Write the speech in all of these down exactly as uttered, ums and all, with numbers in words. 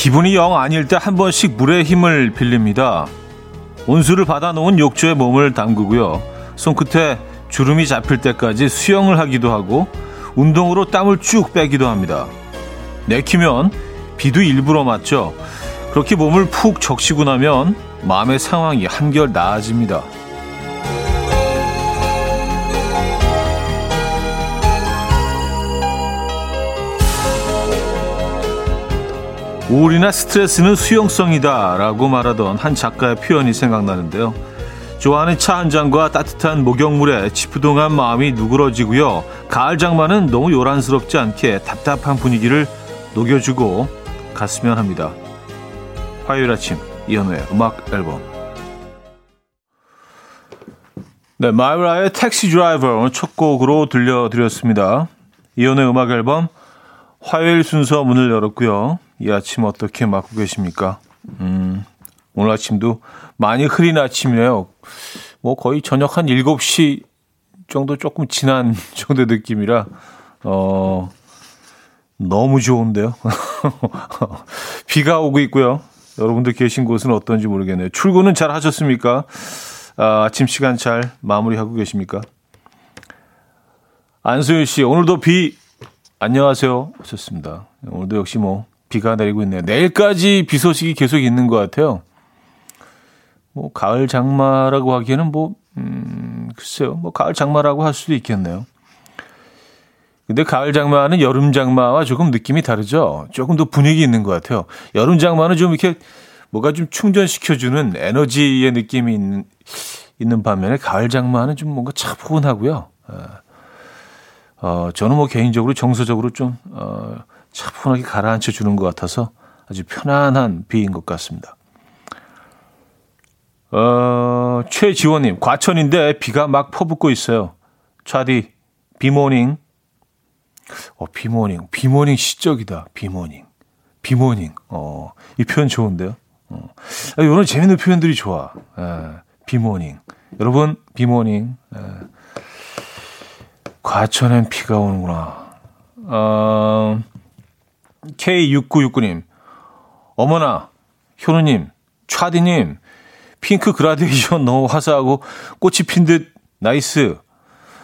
기분이 영 아닐 때 한 번씩 물의 힘을 빌립니다. 온수를 받아놓은 욕조에 몸을 담그고요. 손끝에 주름이 잡힐 때까지 수영을 하기도 하고 운동으로 땀을 쭉 빼기도 합니다. 내키면 비도 일부러 맞죠. 그렇게 몸을 푹 적시고 나면 마음의 상황이 한결 나아집니다. 우울이나 스트레스는 수용성이다 라고 말하던 한 작가의 표현이 생각나는데요. 좋아하는 차 한 잔과 따뜻한 목욕물에 지푸동한 마음이 누그러지고요. 가을 장마는 너무 요란스럽지 않게 답답한 분위기를 녹여주고 갔으면 합니다. 화요일 아침 이현우의 음악 앨범. 네, 마이라의 택시 드라이버 오늘 첫 곡으로 들려드렸습니다. 이현우의 음악 앨범 화요일 순서 문을 열었고요. 이 아침 어떻게 맞고 계십니까? 음, 오늘 아침도 많이 흐린 아침이네요. 뭐 거의 저녁 한 일곱 시 정도 조금 지난 정도 느낌이라 어, 너무 좋은데요. 비가 오고 있고요. 여러분들 계신 곳은 어떤지 모르겠네요. 출근은 잘 하셨습니까? 아, 아침 시간 잘 마무리하고 계십니까? 안소윤 씨, 오늘도 비 안녕하세요 하셨습니다. 오늘도 역시 뭐 비가 내리고 있네요. 내일까지 비 소식이 계속 있는 것 같아요. 뭐 가을 장마라고 하기에는 뭐 음, 글쎄요. 뭐 가을 장마라고 할 수도 있겠네요. 근데 가을 장마는 여름 장마와 조금 느낌이 다르죠. 조금 더 분위기 있는 것 같아요. 여름 장마는 좀 이렇게 뭐가 좀 충전시켜주는 에너지의 느낌이 있는, 있는 반면에 가을 장마는 좀 뭔가 차분하고요. 어, 저는 뭐 개인적으로 정서적으로 좀 어, 차분하게 가라앉혀 주는 것 같아서 아주 편안한 비인 것 같습니다. 어, 최지원님, 과천인데 비가 막 퍼붓고 있어요. 차디, 비모닝. 어, 비모닝. 비모닝 시적이다. 비모닝. 비모닝. 어, 이 표현 좋은데요? 어. 아, 이런 재밌는 표현들이 좋아. 에, 비모닝. 여러분, 비모닝. 에. 과천엔 비가 오는구나. 어, 케이 육구육구님, 어머나, 효누님, 차디님, 핑크 그라데이션 너무 화사하고 꽃이 핀 듯 나이스.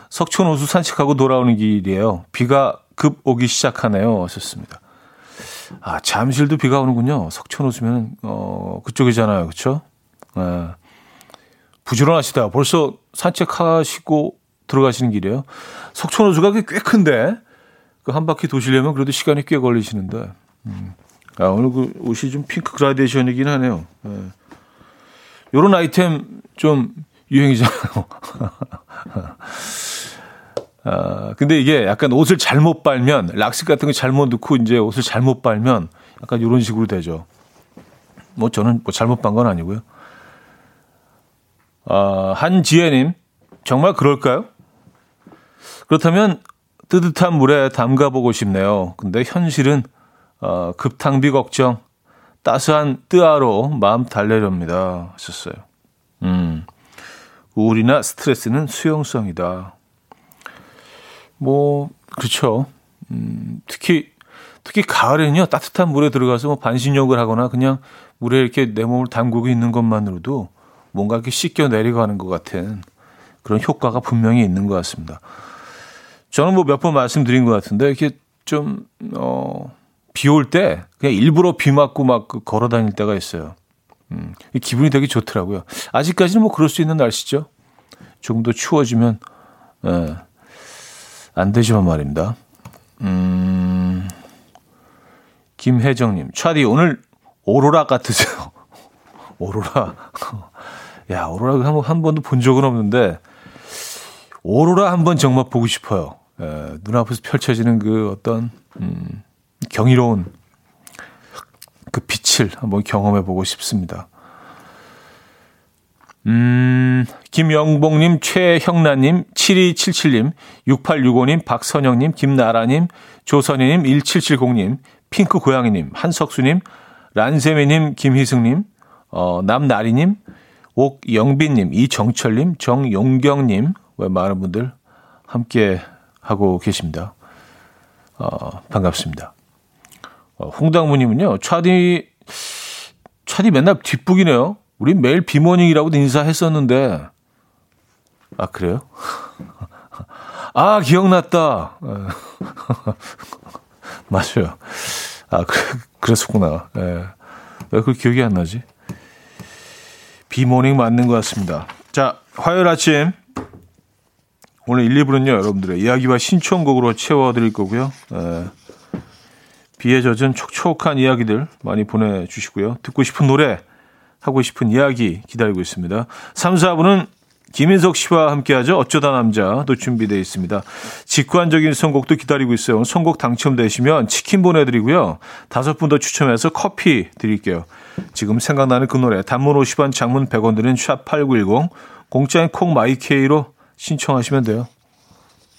석촌 호수 산책하고 돌아오는 길이에요. 비가 급 오기 시작하네요 하셨습니다. 아, 잠실도 비가 오는군요. 석촌 호수면 어, 그쪽이잖아요. 그렇죠? 네. 부지런하시다. 벌써 산책하시고 들어가시는 길이에요. 석촌 호수가 꽤 큰데 그 한 바퀴 도시려면 그래도 시간이 꽤 걸리시는데. 음. 아, 오늘 그 옷이 좀 핑크 그라데이션이긴 하네요. 네. 요런 아이템 좀 유행이잖아요. 아, 근데 이게 약간 옷을 잘못 빨면, 락스 같은 거 잘못 넣고 이제 옷을 잘못 빨면 약간 요런 식으로 되죠. 뭐 저는 뭐 잘못 빤 건 아니고요. 아, 한지혜님, 정말 그럴까요? 그렇다면 뜨뜻한 물에 담가보고 싶네요. 근데 현실은 어, 급탕비 걱정, 따스한 뜨아로 마음 달래렵니다 하셨어요. 음, 우울이나 스트레스는 수용성이다. 뭐 그렇죠. 음, 특히 특히 가을에는요, 따뜻한 물에 들어가서 뭐 반신욕을 하거나 그냥 물에 이렇게 내 몸을 담그고 있는 것만으로도 뭔가 이렇게 씻겨 내려가는 것 같은 그런 효과가 분명히 있는 것 같습니다. 저는 뭐 몇 번 말씀드린 것 같은데 이렇게 좀 어, 비 올 때 그냥 일부러 비 맞고 막 걸어 다닐 때가 있어요. 음, 기분이 되게 좋더라고요. 아직까지는 뭐 그럴 수 있는 날씨죠. 조금 더 추워지면 예, 안 되지만 말입니다. 음, 김혜정님, 차디 오늘 오로라 같으세요. 오로라. 야, 오로라 한, 한 번도 본 적은 없는데 오로라 한번 정말 보고 싶어요. 예, 눈앞에서 펼쳐지는 그 어떤 음, 경이로운 그 빛을 한번 경험해 보고 싶습니다. 음, 김영봉님, 최형란님, 칠이칠칠님, 육팔육오님, 박선영님, 김나라님, 조선희님, 일칠칠공님, 핑크고양이님, 한석수님, 란세미님, 김희승님, 어, 남나리님, 옥영빈님, 이정철님, 정용경님, 왜 많은 분들 함께 하고 계십니다. 어, 반갑습니다. 홍당무님은요. 차디 차디 맨날 뒷북이네요. 우린 매일 비모닝이라고도 인사했었는데. 아 그래요? 아 기억났다. 맞아요. 아 그, 그랬었구나. 예. 왜 그걸 기억이 안 나지? 비모닝 맞는 것 같습니다. 자, 화요일 아침 오늘 일, 이 부는요. 여러분들의 이야기와 신청곡으로 채워드릴 거고요. 예. 비에 젖은 촉촉한 이야기들 많이 보내주시고요. 듣고 싶은 노래, 하고 싶은 이야기 기다리고 있습니다. 삼, 사 부는 김인석 씨와 함께하죠. 어쩌다 남자도 준비되어 있습니다. 직관적인 선곡도 기다리고 있어요. 선곡 당첨되시면 치킨 보내드리고요. 다섯 분 더 추첨해서 커피 드릴게요. 지금 생각나는 그 노래 단문 오십 원, 장문 백 원 드린 샵 팔구일공 공짜인 콩마이케이로 신청하시면 돼요.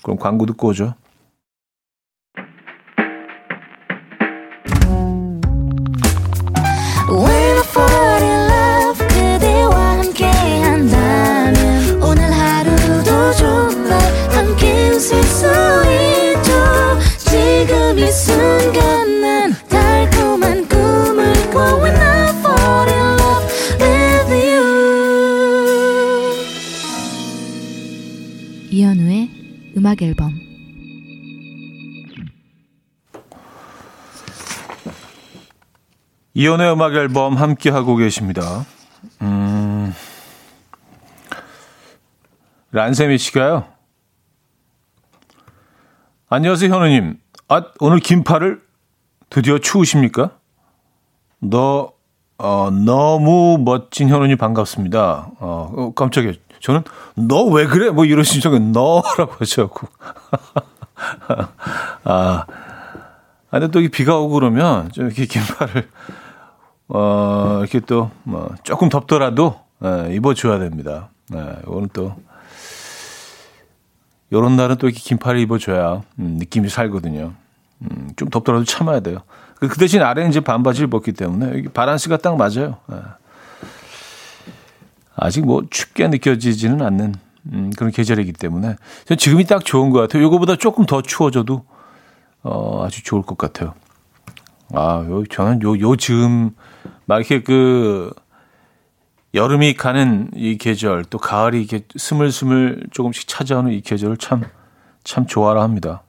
그럼 광고 듣고 오죠. 지금 이 순간 난 달콤한 꿈을 꿔 When I fall in love with you. 이현우의 음악 앨범. 이현우의 음악 앨범 함께 하고 계십니다. 음, 란세미 씨가요. 안녕하세요, 현우님. 아, 오늘 긴팔을 드디어 추우십니까? 너, 어, 너무 멋진 현우님 반갑습니다. 어, 어 깜짝이야. 저는, 너 왜 그래? 뭐 이러신 적에 너라고 하셔갖고. 아, 근데 또 이 비가 오고 그러면 좀 이렇게 긴팔을, 어, 이렇게 또, 뭐, 조금 덥더라도, 예, 입어줘야 됩니다. 예, 오늘 또. 요런 날은 또 이렇게 긴팔을 입어줘야 음, 느낌이 살거든요. 음, 좀 덥더라도 참아야 돼요. 그 대신 아래는 이제 반바지를 벗기 때문에 여기 바란스가 딱 맞아요. 예. 아직 뭐 춥게 느껴지지는 않는 음, 그런 계절이기 때문에 전 지금이 딱 좋은 것 같아요. 요거보다 조금 더 추워져도 어, 아주 좋을 것 같아요. 아, 요, 저는 요, 요 즈음 막 이렇게 그 여름이 가는 이 계절, 또 가을이 이렇게 스물스물 조금씩 찾아오는 이 계절을 참, 참 좋아라 합니다.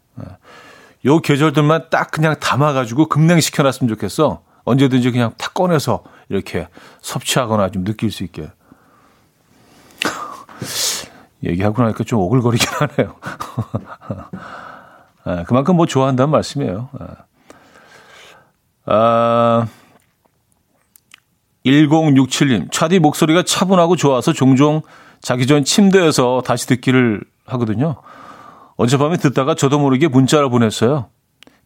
요 계절들만 딱 그냥 담아가지고 급냉시켜놨으면 좋겠어. 언제든지 그냥 탁 꺼내서 이렇게 섭취하거나 좀 느낄 수 있게. 얘기하고 나니까 좀 오글거리긴 하네요. 그만큼 뭐 좋아한다는 말씀이에요. 아... 일공육칠 님, 차디 목소리가 차분하고 좋아서 종종 자기 전 침대에서 다시 듣기를 하거든요. 어젯밤에 듣다가 저도 모르게 문자를 보냈어요.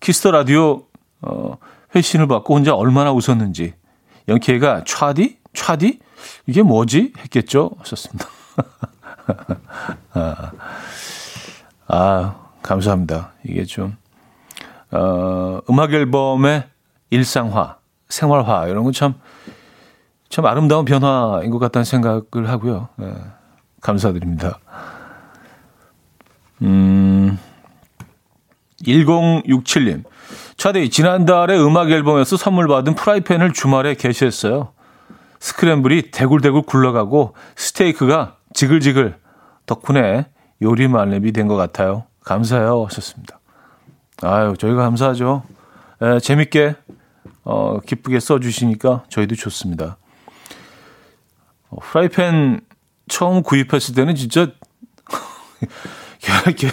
키스터 라디오 어, 회신을 받고 혼자 얼마나 웃었는지. 영케이가 차디? 차디? 이게 뭐지? 했겠죠? 하셨습니다. 아, 아, 감사합니다. 이게 좀 어, 음악 앨범의 일상화, 생활화 이런 건 참 참 아름다운 변화인 것 같다는 생각을 하고요. 네, 감사드립니다. 음, 일공육칠 님. 차디, 지난달에 음악 앨범에서 선물 받은 프라이팬을 주말에 게시했어요. 스크램블이 대굴대굴 굴러가고 스테이크가 지글지글 덕분에 요리 만렙이 된 것 같아요. 감사해요. 하셨습니다. 아유, 저희가 감사하죠. 네, 재밌게, 어, 기쁘게 써주시니까 저희도 좋습니다. 프라이팬 처음 구입했을 때는 진짜 이렇게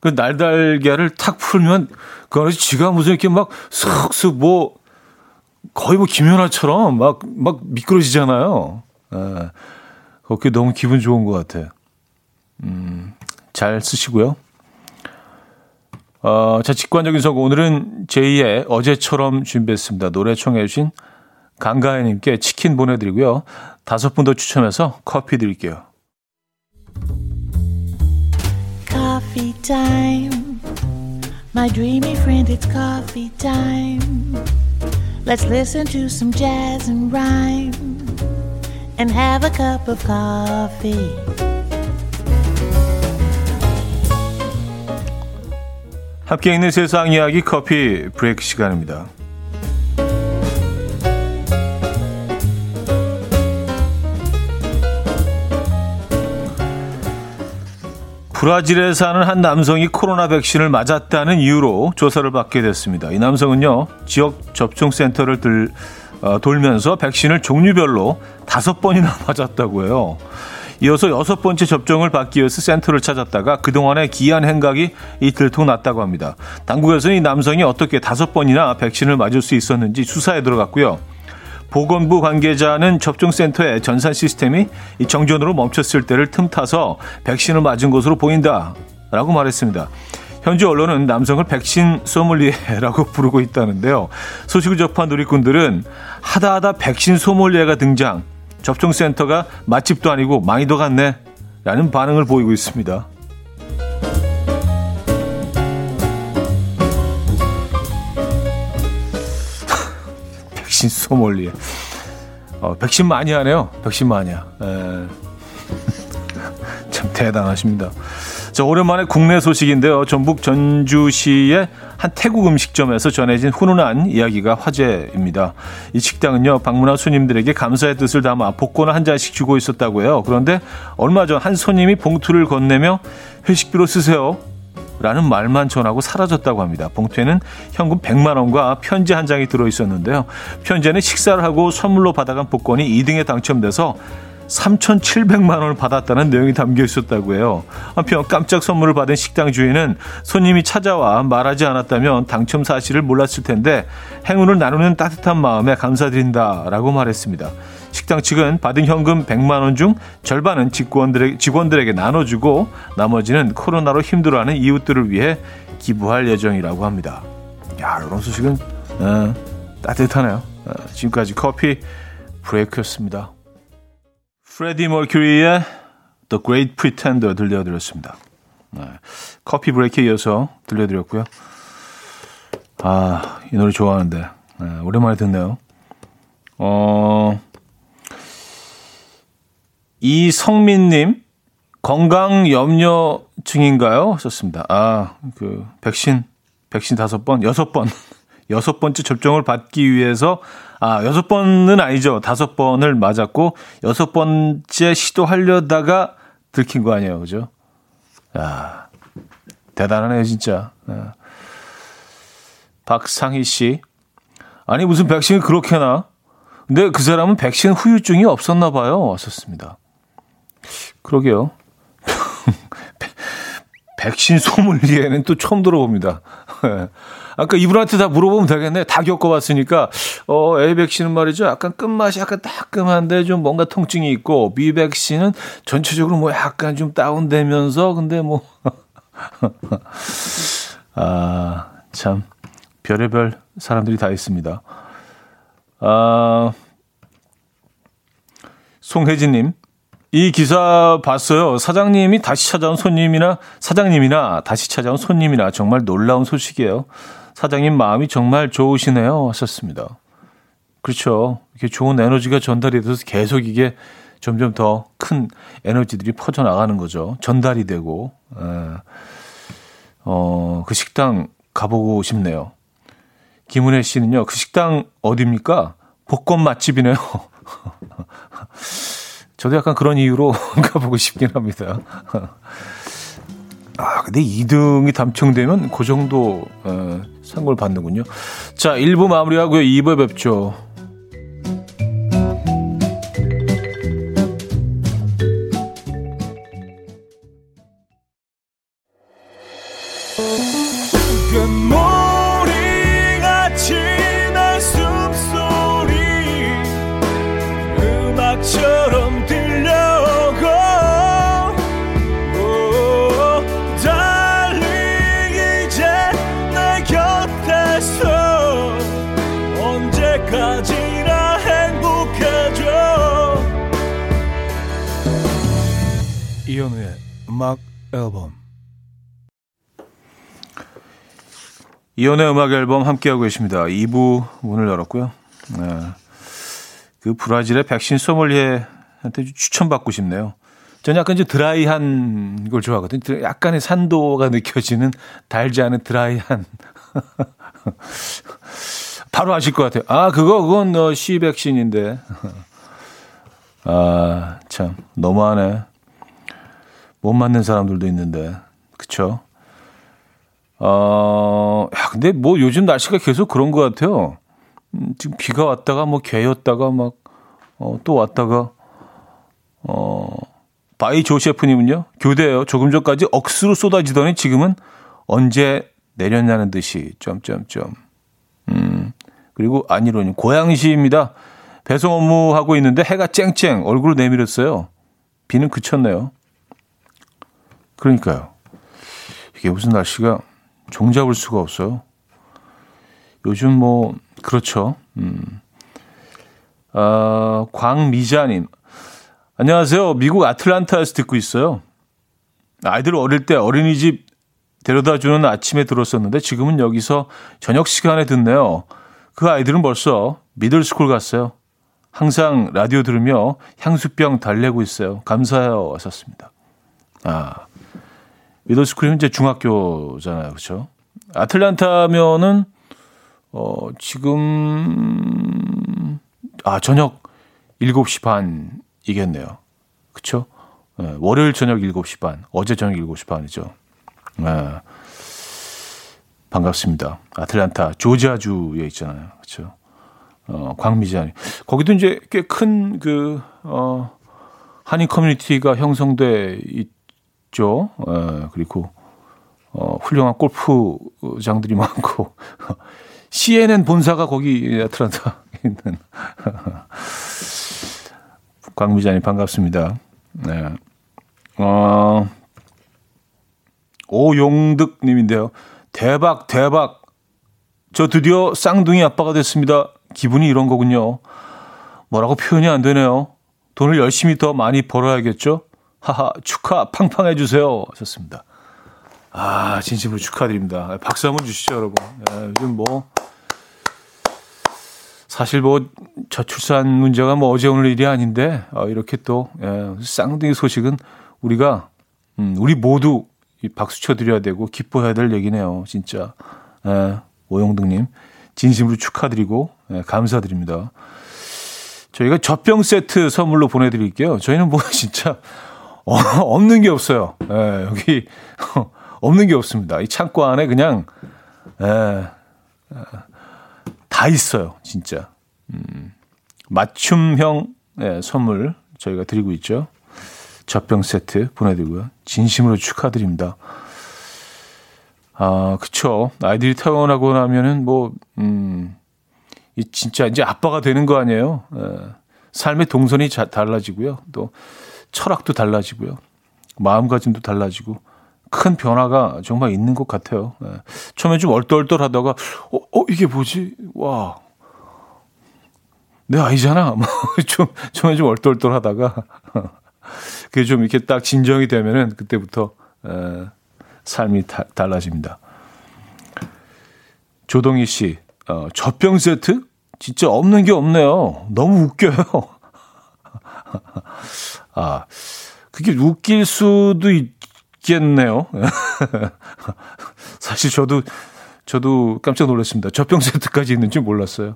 그 날달걀을 탁 풀면 그 안에서 지가 무슨 이렇게 막 슥슥 뭐 거의 뭐 김연아처럼 막 막 미끄러지잖아요. 예. 그게 너무 기분 좋은 것 같아. 음, 잘 쓰시고요. 어, 자, 직관적인 선곡 오늘은 제이의 어제처럼 준비했습니다. 노래 청해 주신 강가혜님께 치킨 보내드리고요. 다섯 분 더 추첨해서 커피 드릴게요. Coffee time. My dreamy friend, it's coffee time. Let's listen to some jazz and rhyme and have a cup of coffee. 함께 있는 세상 이야기 커피 브레이크 시간입니다. 브라질에 사는 한 남성이 코로나 백신을 맞았다는 이유로 조사를 받게 됐습니다. 이 남성은요, 지역 접종센터를 들, 어, 돌면서 백신을 종류별로 다섯 번이나 맞았다고 해요. 이어서 여섯 번째 접종을 받기 위해서 센터를 찾았다가 그동안의 기이한 행각이 들통 났다고 합니다. 당국에서는 이 남성이 어떻게 다섯 번이나 백신을 맞을 수 있었는지 수사에 들어갔고요. 보건부 관계자는 접종센터의 전산 시스템이 정전으로 멈췄을 때를 틈타서 백신을 맞은 것으로 보인다라고 말했습니다. 현지 언론은 남성을 백신 소믈리에라고 부르고 있다는데요. 소식을 접한 누리꾼들은 하다하다 백신 소믈리에가 등장, 접종센터가 맛집도 아니고 많이도 갔네 라는 반응을 보이고 있습니다. 백신 소믈리에. 어, 백신 마니아네요. 백신 마니아. 참 대단하십니다. 자, 오랜만에 국내 소식인데요. 전북 전주시의 한 태국 음식점에서 전해진 훈훈한 이야기가 화제입니다. 이 식당은요, 방문한 손님들에게 감사의 뜻을 담아 복권 한 잔씩 주고 있었다고 해요. 그런데 얼마 전 한 손님이 봉투를 건네며 회식비로 쓰세요 라는 말만 전하고 사라졌다고 합니다. 봉투에는 현금 백만 원과 편지 한 장이 들어있었는데요. 편지에는 식사를 하고 선물로 받아간 복권이 이 등에 당첨돼서 삼천칠백만 원을 받았다는 내용이 담겨 있었다고 해요. 한편 깜짝 선물을 받은 식당 주인은 손님이 찾아와 말하지 않았다면 당첨 사실을 몰랐을 텐데 행운을 나누는 따뜻한 마음에 감사드린다라고 말했습니다. 식당 측은 받은 현금 백만 원 중 절반은 직원들에게, 직원들에게 나눠주고 나머지는 코로나로 힘들어하는 이웃들을 위해 기부할 예정이라고 합니다. 야, 이런 소식은 어, 따뜻하네요. 어, 지금까지 커피 브레이크였습니다. 프레디 머큐리의 The Great Pretender 들려드렸습니다. 네, 커피 브레이크에 이어서 들려드렸고요. 아, 이 노래 좋아하는데 네, 오랜만에 듣네요. 어, 이성민님, 건강 염려증인가요? 썼습니다. 아, 그 백신 백신 다섯 번, 여섯 번, 여섯 번째 접종을 받기 위해서. 아, 여섯 번은 아니죠. 다섯 번을 맞았고, 여섯 번째 시도하려다가 들킨 거 아니에요. 그죠? 아, 대단하네요, 진짜. 아. 박상희 씨. 아니, 무슨 백신이 그렇게나? 근데 그 사람은 백신 후유증이 없었나 봐요. 왔었습니다. 그러게요. 백신 소믈리에는 또 처음 들어봅니다. 아까 이분한테 다 물어보면 되겠네. 다 겪어봤으니까. 어, A 백신은 말이죠, 약간 끝맛이 약간 따끔한데 좀 뭔가 통증이 있고, B 백신은 전체적으로 뭐 약간 좀 다운되면서, 근데 뭐 아, 참 별의별 사람들이 다 있습니다. 아, 송혜진님. 이 기사 봤어요. 사장님이 다시 찾아온 손님이나 사장님이나 다시 찾아온 손님이나 정말 놀라운 소식이에요. 사장님 마음이 정말 좋으시네요. 하셨습니다. 그렇죠. 이렇게 좋은 에너지가 전달이 돼서 계속 이게 점점 더 큰 에너지들이 퍼져나가는 거죠. 전달이 되고. 어, 그 식당 가보고 싶네요. 김은혜 씨는요. 그 식당 어디입니까? 복권 맛집이네요. 저도 약간 그런 이유로 가보고 싶긴 합니다. 아, 근데 이 등이 당첨되면 그 정도 에, 상을 받는군요. 자, 일 부 마무리하고요. 이 부에 뵙죠. 이현우의 음악 앨범. 이현우의 음악 앨범 함께하고 계십니다. 이 부 문을 열었고요. 네. 그 브라질의 백신 소믈리에한테 추천받고 싶네요. 저는 약간 좀 드라이한 걸 좋아하거든요. 약간의 산도가 느껴지는 달지 않은 드라이한. 바로 아실 것 같아요. 아, 그거 그건 어, C 백신인데. 아, 참 너무하네. 못 맞는 사람들도 있는데, 그쵸? 어, 야, 근데 뭐 요즘 날씨가 계속 그런 것 같아요. 음, 지금 비가 왔다가 뭐 개였다가 막, 어, 또 왔다가, 어, 바이 조셰프님은요, 교대예요. 조금 전까지 억수로 쏟아지더니 지금은 언제 내렸냐는 듯이, 점점점. 음, 그리고 안일호님, 고양시입니다. 배송 업무하고 있는데 해가 쨍쨍, 얼굴을 내밀었어요. 비는 그쳤네요. 그러니까요. 이게 무슨 날씨가 종잡을 수가 없어요. 요즘 뭐, 그렇죠. 음. 아, 광미자님. 안녕하세요. 미국 아틀란타에서 듣고 있어요. 아이들 어릴 때 어린이집 데려다주는 아침에 들었었는데 지금은 여기서 저녁 시간에 듣네요. 그 아이들은 벌써 미들스쿨 갔어요. 항상 라디오 들으며 향수병 달래고 있어요. 감사해요. 왔었습니다. 아, 미들스쿨이면 이제 중학교잖아요. 그렇죠? 아틀란타면은 어, 지금 아, 저녁 일곱 시 반이겠네요. 그렇죠? 네, 월요일 저녁 일곱 시 반. 어제 저녁 일곱 시 반이죠. 네. 반갑습니다. 아틀란타 조지아주에 있잖아요. 그렇죠? 어, 광미자님. 거기도 이제 꽤 큰 그, 어, 한인 커뮤니티가 형성돼 있죠. 에, 그리고, 어, 훌륭한 골프장들이 많고, 씨엔엔 본사가 거기 아틀란타 있는. 광미자님 반갑습니다. 네. 어, 오용득님인데요. 대박, 대박. 저 드디어 쌍둥이 아빠가 됐습니다. 기분이 이런 거군요. 뭐라고 표현이 안 되네요. 돈을 열심히 더 많이 벌어야겠죠? 하하, 축하 팡팡 해주세요. 하셨습니다. 아, 진심으로 축하드립니다. 박수 한번 주시죠, 여러분. 예, 요즘 뭐, 사실 뭐, 저출산 문제가 뭐 어제 오늘 일이 아닌데, 어, 이렇게 또, 예, 쌍둥이 소식은 우리가, 음, 우리 모두 박수 쳐드려야 되고, 기뻐해야 될 얘기네요, 진짜. 예, 오영등님. 진심으로 축하드리고 네, 감사드립니다. 저희가 젖병 세트 선물로 보내드릴게요. 저희는 뭐 진짜 어, 없는 게 없어요. 네, 여기 없는 게 없습니다. 이 창고 안에 그냥 네, 다 있어요. 진짜. 음, 맞춤형 네, 선물 저희가 드리고 있죠. 젖병 세트 보내드리고요. 진심으로 축하드립니다. 아, 그쵸. 아이들이 태어나고 나면은 뭐, 음, 이 진짜 이제 아빠가 되는 거 아니에요. 에, 삶의 동선이 자, 달라지고요. 또 철학도 달라지고요. 마음가짐도 달라지고 큰 변화가 정말 있는 것 같아요. 에, 처음에 좀 얼떨떨하다가 어, 어 이게 뭐지? 와, 내 아이잖아. 뭐 좀 처음에 좀 얼떨떨하다가 그게 좀 이렇게 딱 진정이 되면은 그때부터. 에, 삶이 다, 달라집니다. 조동희 씨, 어, 젖병 세트? 진짜 없는 게 없네요. 너무 웃겨요. 아, 그게 웃길 수도 있겠네요. 사실 저도, 저도 깜짝 놀랐습니다. 젖병 세트까지 있는지 몰랐어요.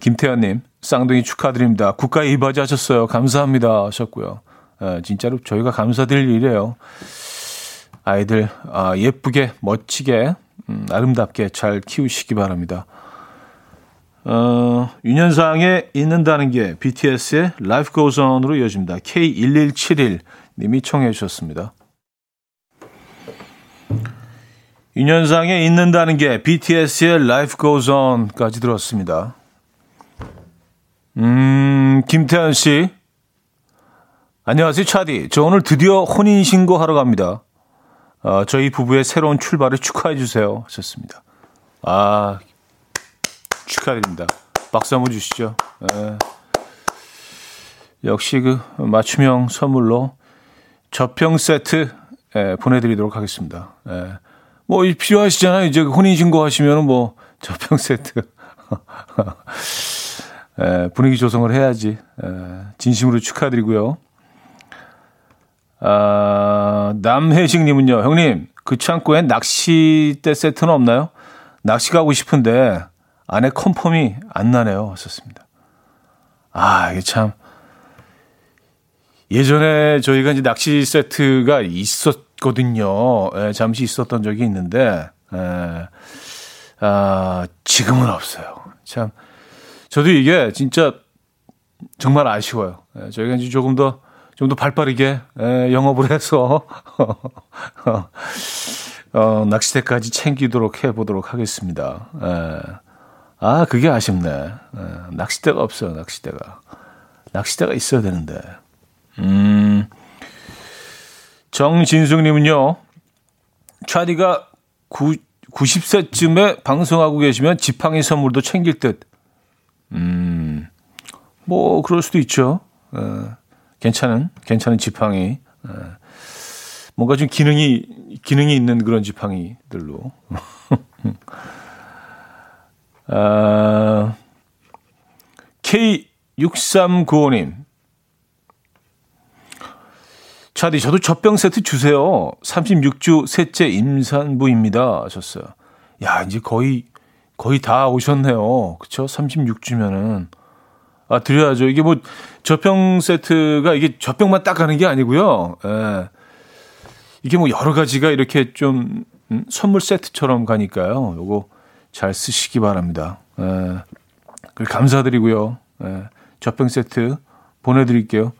김태현님, 쌍둥이 축하드립니다. 국가에 이바지하셨어요. 감사합니다. 하셨고요. 아, 진짜로 저희가 감사드릴 일이에요. 아이들 아, 예쁘게 멋지게 음, 아름답게 잘 키우시기 바랍니다. 어, 유년상에 있는다는 게 비티에스의 Life Goes On으로 이어집니다. 케이 일일칠일 님이 청해 주셨습니다. 유년상에 있는다는 게 비티에스의 Life Goes On까지 들었습니다. 음, 김태현 씨 안녕하세요, 차디. 저 오늘 드디어 혼인신고 하러 갑니다. 어, 저희 부부의 새로운 출발을 축하해 주세요. 하셨습니다. 아, 축하드립니다. 박수 한번 주시죠. 에. 역시 그 맞춤형 선물로 젖병 세트 에, 보내드리도록 하겠습니다. 에. 뭐 필요하시잖아요. 이제 혼인신고 하시면 뭐 젖병 세트. 에, 분위기 조성을 해야지. 에, 진심으로 축하드리고요. 아, 남혜식님은요. 형님, 그 창고엔 낚시대 세트는 없나요? 낚시 가고 싶은데 안에 컨펌이 안 나네요. 하셨습니다. 아, 이게 참 예전에 저희가 이제 낚시 세트가 있었거든요. 예, 잠시 있었던 적이 있는데, 예, 아, 지금은 없어요. 참, 저도 이게 진짜 정말 아쉬워요. 예, 저희가 이제 조금 더, 좀 더 발 빠르게, 예, 영업을 해서, 어, 낚시대까지 챙기도록 해보도록 하겠습니다. 예. 아, 그게 아쉽네. 예, 낚시대가 없어요, 낚시대가. 낚시대가 있어야 되는데. 음, 정진숙님은요, 차디가 구십 세쯤에 방송하고 계시면 지팡이 선물도 챙길 듯. 음, 뭐, 그럴 수도 있죠. 에, 괜찮은, 괜찮은 지팡이. 에, 뭔가 좀 기능이, 기능이 있는 그런 지팡이들로. 아, 케이 육삼구오 님. 차디, 저도 젖병 세트 주세요. 삼십육 주 셋째 임산부입니다. 하셨어요. 야, 이제 거의, 거의 다 오셨네요. 그쵸? 삼십육 주면은. 아, 드려야죠. 이게 뭐, 젖병 세트가 이게 젖병만 딱 가는 게 아니고요. 예. 이게 뭐 여러 가지가 이렇게 좀 음, 선물 세트처럼 가니까요. 요거 잘 쓰시기 바랍니다. 예. 감사드리고요. 예. 젖병 세트 보내드릴게요.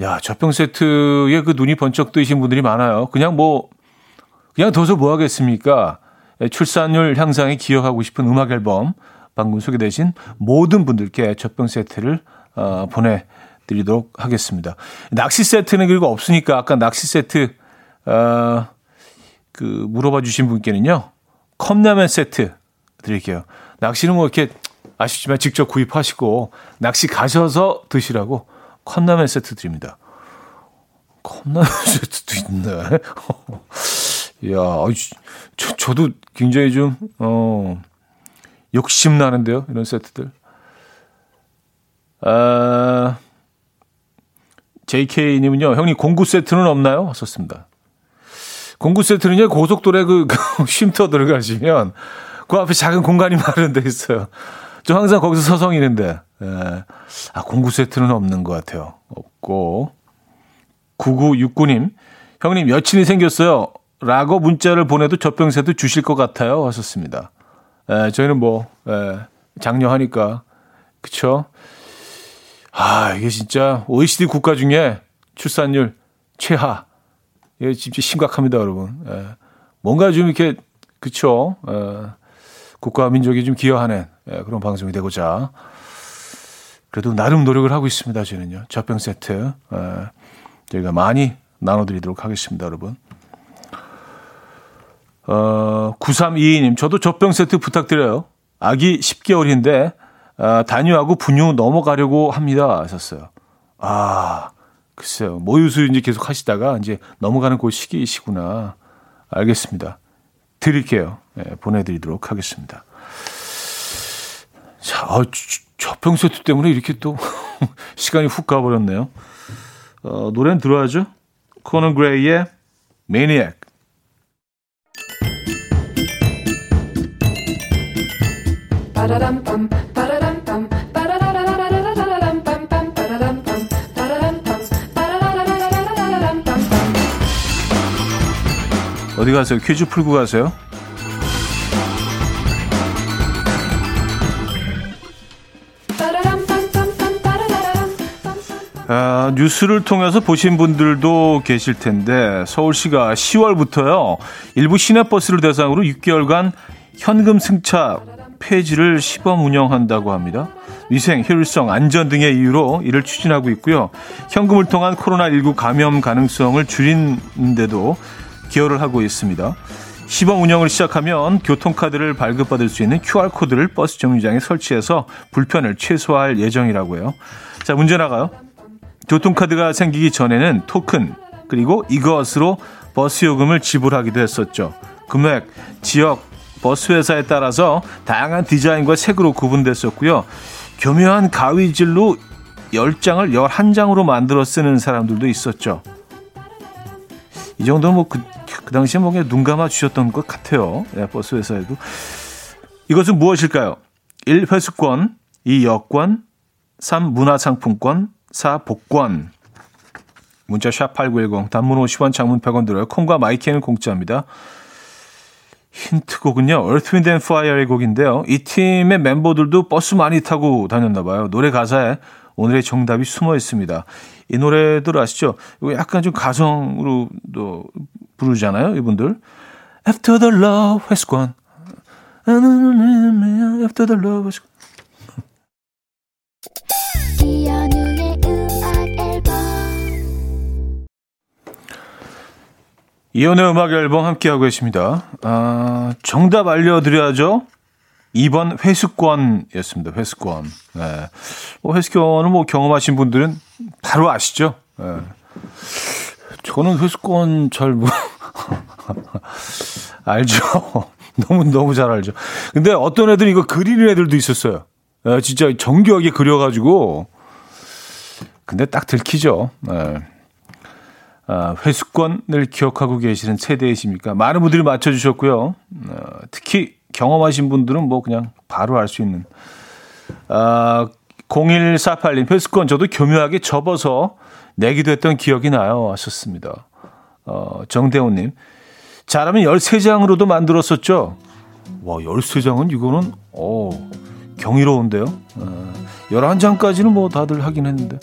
야, 젖병 세트에 그 눈이 번쩍 뜨신 분들이 많아요. 그냥 뭐, 그냥 둬서 뭐 하겠습니까? 출산율 향상에 기여하고 싶은 음악 앨범, 방금 소개되신 모든 분들께 젖병 세트를 어, 보내드리도록 하겠습니다. 낚시 세트는 그리고 없으니까 아까 낚시 세트, 어, 그, 물어봐 주신 분께는요, 컵라면 세트 드릴게요. 낚시는 뭐 이렇게 아쉽지만 직접 구입하시고, 낚시 가셔서 드시라고, 컵라면 세트 드립니다. 컵라면 세트도 있네. 이야, 저, 저도 굉장히 좀, 어, 욕심 나는데요. 이런 세트들. 아, 제이케이님은요, 형님, 공구 세트는 없나요? 하셨습니다. 공구 세트는 이제 고속도로에 그, 그 쉼터 들어가시면, 그 앞에 작은 공간이 마련돼 있어요. 저 항상 거기서 서성이는데. 예. 아, 공구 세트는 없는 것 같아요. 없고. 구구육구 님, 형님, 여친이 생겼어요. 라고 문자를 보내도 젖병 세트 주실 것 같아요. 하셨습니다. 예, 저희는 뭐, 예, 장려하니까. 그쵸? 아, 이게 진짜 오이시디 국가 중에 출산율 최하. 이게 진짜 심각합니다, 여러분. 예. 뭔가 좀 이렇게, 그쵸? 예. 국가와 민족이 좀 기여하는, 예, 그런 방송이 되고자. 그래도 나름 노력을 하고 있습니다. 저희는요. 젖병 세트, 예, 저희가 많이 나눠드리도록 하겠습니다. 여러분. 어, 구삼이이 님. 저도 젖병 세트 부탁드려요. 아기 십 개월인데 아, 단유하고 분유 넘어가려고 합니다. 하셨어요. 아, 글쎄요. 모유수유 이제 계속 하시다가 이제 넘어가는 그 시기이시구나. 알겠습니다. 드릴게요. 예, 보내드리도록 하겠습니다. 자, 어, 젖병 세트 때문에 이렇게 또 시간이 훅 가버렸네요. 어, 노래는 들어야죠. 코너 그레이의 매니악. 어디 가세요? 퀴즈 풀고 가세요? 아, 뉴스를 통해서 보신 분들도 계실 텐데 서울시가 시월부터요 일부 시내버스를 대상으로 육 개월간 현금 승차 폐지를 시범 운영한다고 합니다. 위생, 효율성, 안전 등의 이유로 이를 추진하고 있고요. 현금을 통한 코로나십구 감염 가능성을 줄이는데도 기여를 하고 있습니다. 시범 운영을 시작하면 교통카드를 발급받을 수 있는 큐알코드를 버스 정류장에 설치해서 불편을 최소화할 예정이라고 해요. 자, 문제 나가요. 교통카드가 생기기 전에는 토큰 그리고 이것으로 버스 요금을 지불하기도 했었죠. 금액, 지역, 버스 회사에 따라서 다양한 디자인과 색으로 구분됐었고요. 교묘한 가위질로 열 장을 열한 장으로 만들어 쓰는 사람들도 있었죠. 이 정도는 뭐 그, 그 당시에 뭐 그냥 눈 감아 주셨던 것 같아요. 네, 버스 회사에도. 이것은 무엇일까요? 일. 회수권, 이. 여권, 삼. 문화상품권, 사복권 문자 샵팔구일공 단문 오십 원 장문 백 원 들어요. 콩과 마이키는 공짜입니다. 힌트곡은요. Earth, Wind and Fire의 곡인데요. 이 팀의 멤버들도 버스 많이 타고 다녔나 봐요. 노래 가사에 오늘의 정답이 숨어 있습니다. 이 노래들 아시죠? 이거 약간 좀 가성으로 또 부르잖아요. 이분들. After the love has gone. After the love has gone. 이연의 음악 앨범 함께하고 계십니다. 아, 정답 알려드려야죠. 이 번 회수권이었습니다. 회수권. 네. 뭐 회수권은 뭐 경험하신 분들은 바로 아시죠. 네. 저는 회수권 잘 뭐 알죠. 너무 너무 잘 알죠. 근데 어떤 애들은 이거 그리는 애들도 있었어요. 네, 진짜 정교하게 그려가지고. 근데 딱 들키죠. 네. 아, 회수권을 기억하고 계시는 세대이십니까? 많은 분들이 맞춰주셨고요. 아, 특히 경험하신 분들은 뭐 그냥 바로 알 수 있는. 아, 공일사팔 님, 회수권 저도 교묘하게 접어서 내기도 했던 기억이 나요. 하셨습니다. 어, 정대호님, 잘하면 열세 장으로도 만들었었죠. 와, 열세 장은 이거는, 오, 경이로운데요. 아, 열한 장까지는 뭐 다들 하긴 했는데.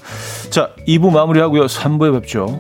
자, 이 부 마무리하고요. 삼 부에 뵙죠.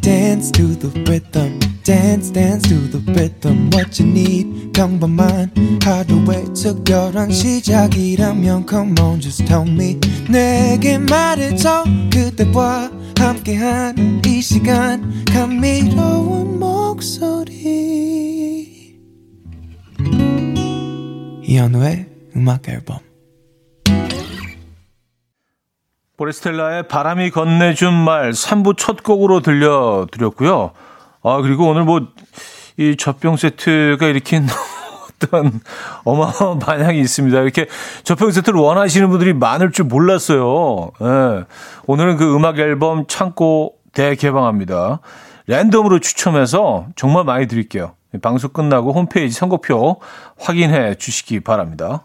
Dance to the rhythm, dance, dance to the rhythm. What you need, 평범한 하루의 특별한 시작이라면 come on, just tell me. 내게 말해줘, 그대와 함께한 이 시간, 감미로운 목소리. 이현우의 음악 앨범. 보리스텔라의 바람이 건네준 말 삼 부 첫 곡으로 들려드렸고요. 아, 그리고 오늘 뭐, 이 젖병 세트가 일으킨 어떤 어마어마한 반향이 있습니다. 이렇게 젖병 세트를 원하시는 분들이 많을 줄 몰랐어요. 예. 오늘은 그 음악 앨범 창고 대개방합니다. 랜덤으로 추첨해서 정말 많이 드릴게요. 방송 끝나고 홈페이지 선곡표 확인해 주시기 바랍니다.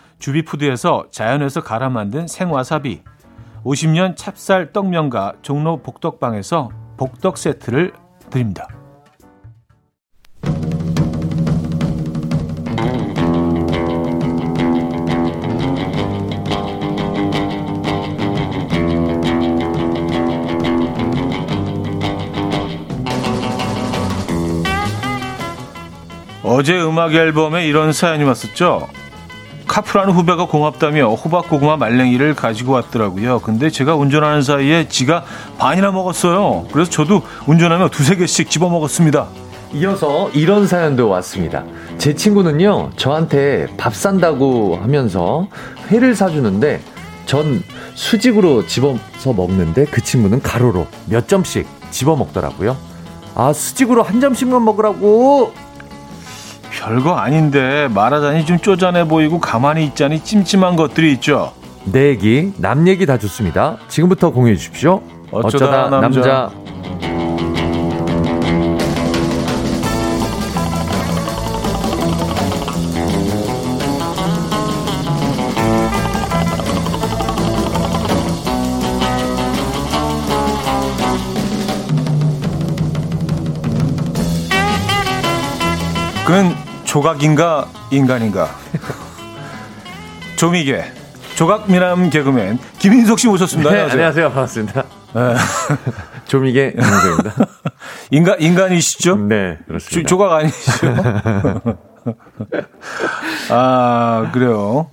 주비푸드에서 자연에서 갈아 만든 생와사비, 오십 년 찹쌀 떡면과 종로 복덕방에서 복덕 세트를 드립니다. 어제 음악 앨범에 이런 사연이 왔었죠. 카프라는 후배가 고맙다며 호박고구마 말랭이를 가지고 왔더라고요. 근데 제가 운전하는 사이에 지가 반이나 먹었어요. 그래서 저도 운전하며 두세 개씩 집어먹었습니다. 이어서 이런 사연도 왔습니다. 제 친구는요 저한테 밥 산다고 하면서 회를 사주는데 전 수직으로 집어서 먹는데 그 친구는 가로로 몇 점씩 집어 먹더라고요. 아, 수직으로 한 점씩만 먹으라고. 별거 아닌데 말하자니 좀 쪼잔해 보이고 가만히 있자니 찜찜한 것들이 있죠. 내 얘기, 남 얘기 다 좋습니다. 지금부터 공유해 주십시오. 어쩌다, 어쩌다 남자, 남자. 그는 조각인가 인간인가. 조미개 조각미남 개그맨 김인석 씨 모셨습니다. 네, 안녕하세요. 안녕하세요. 반갑습니다. 네. 조미개 인간입니다. 인간 인간이시죠? 네, 그렇습니다. 조, 조각 아니시죠? 아, 그래요.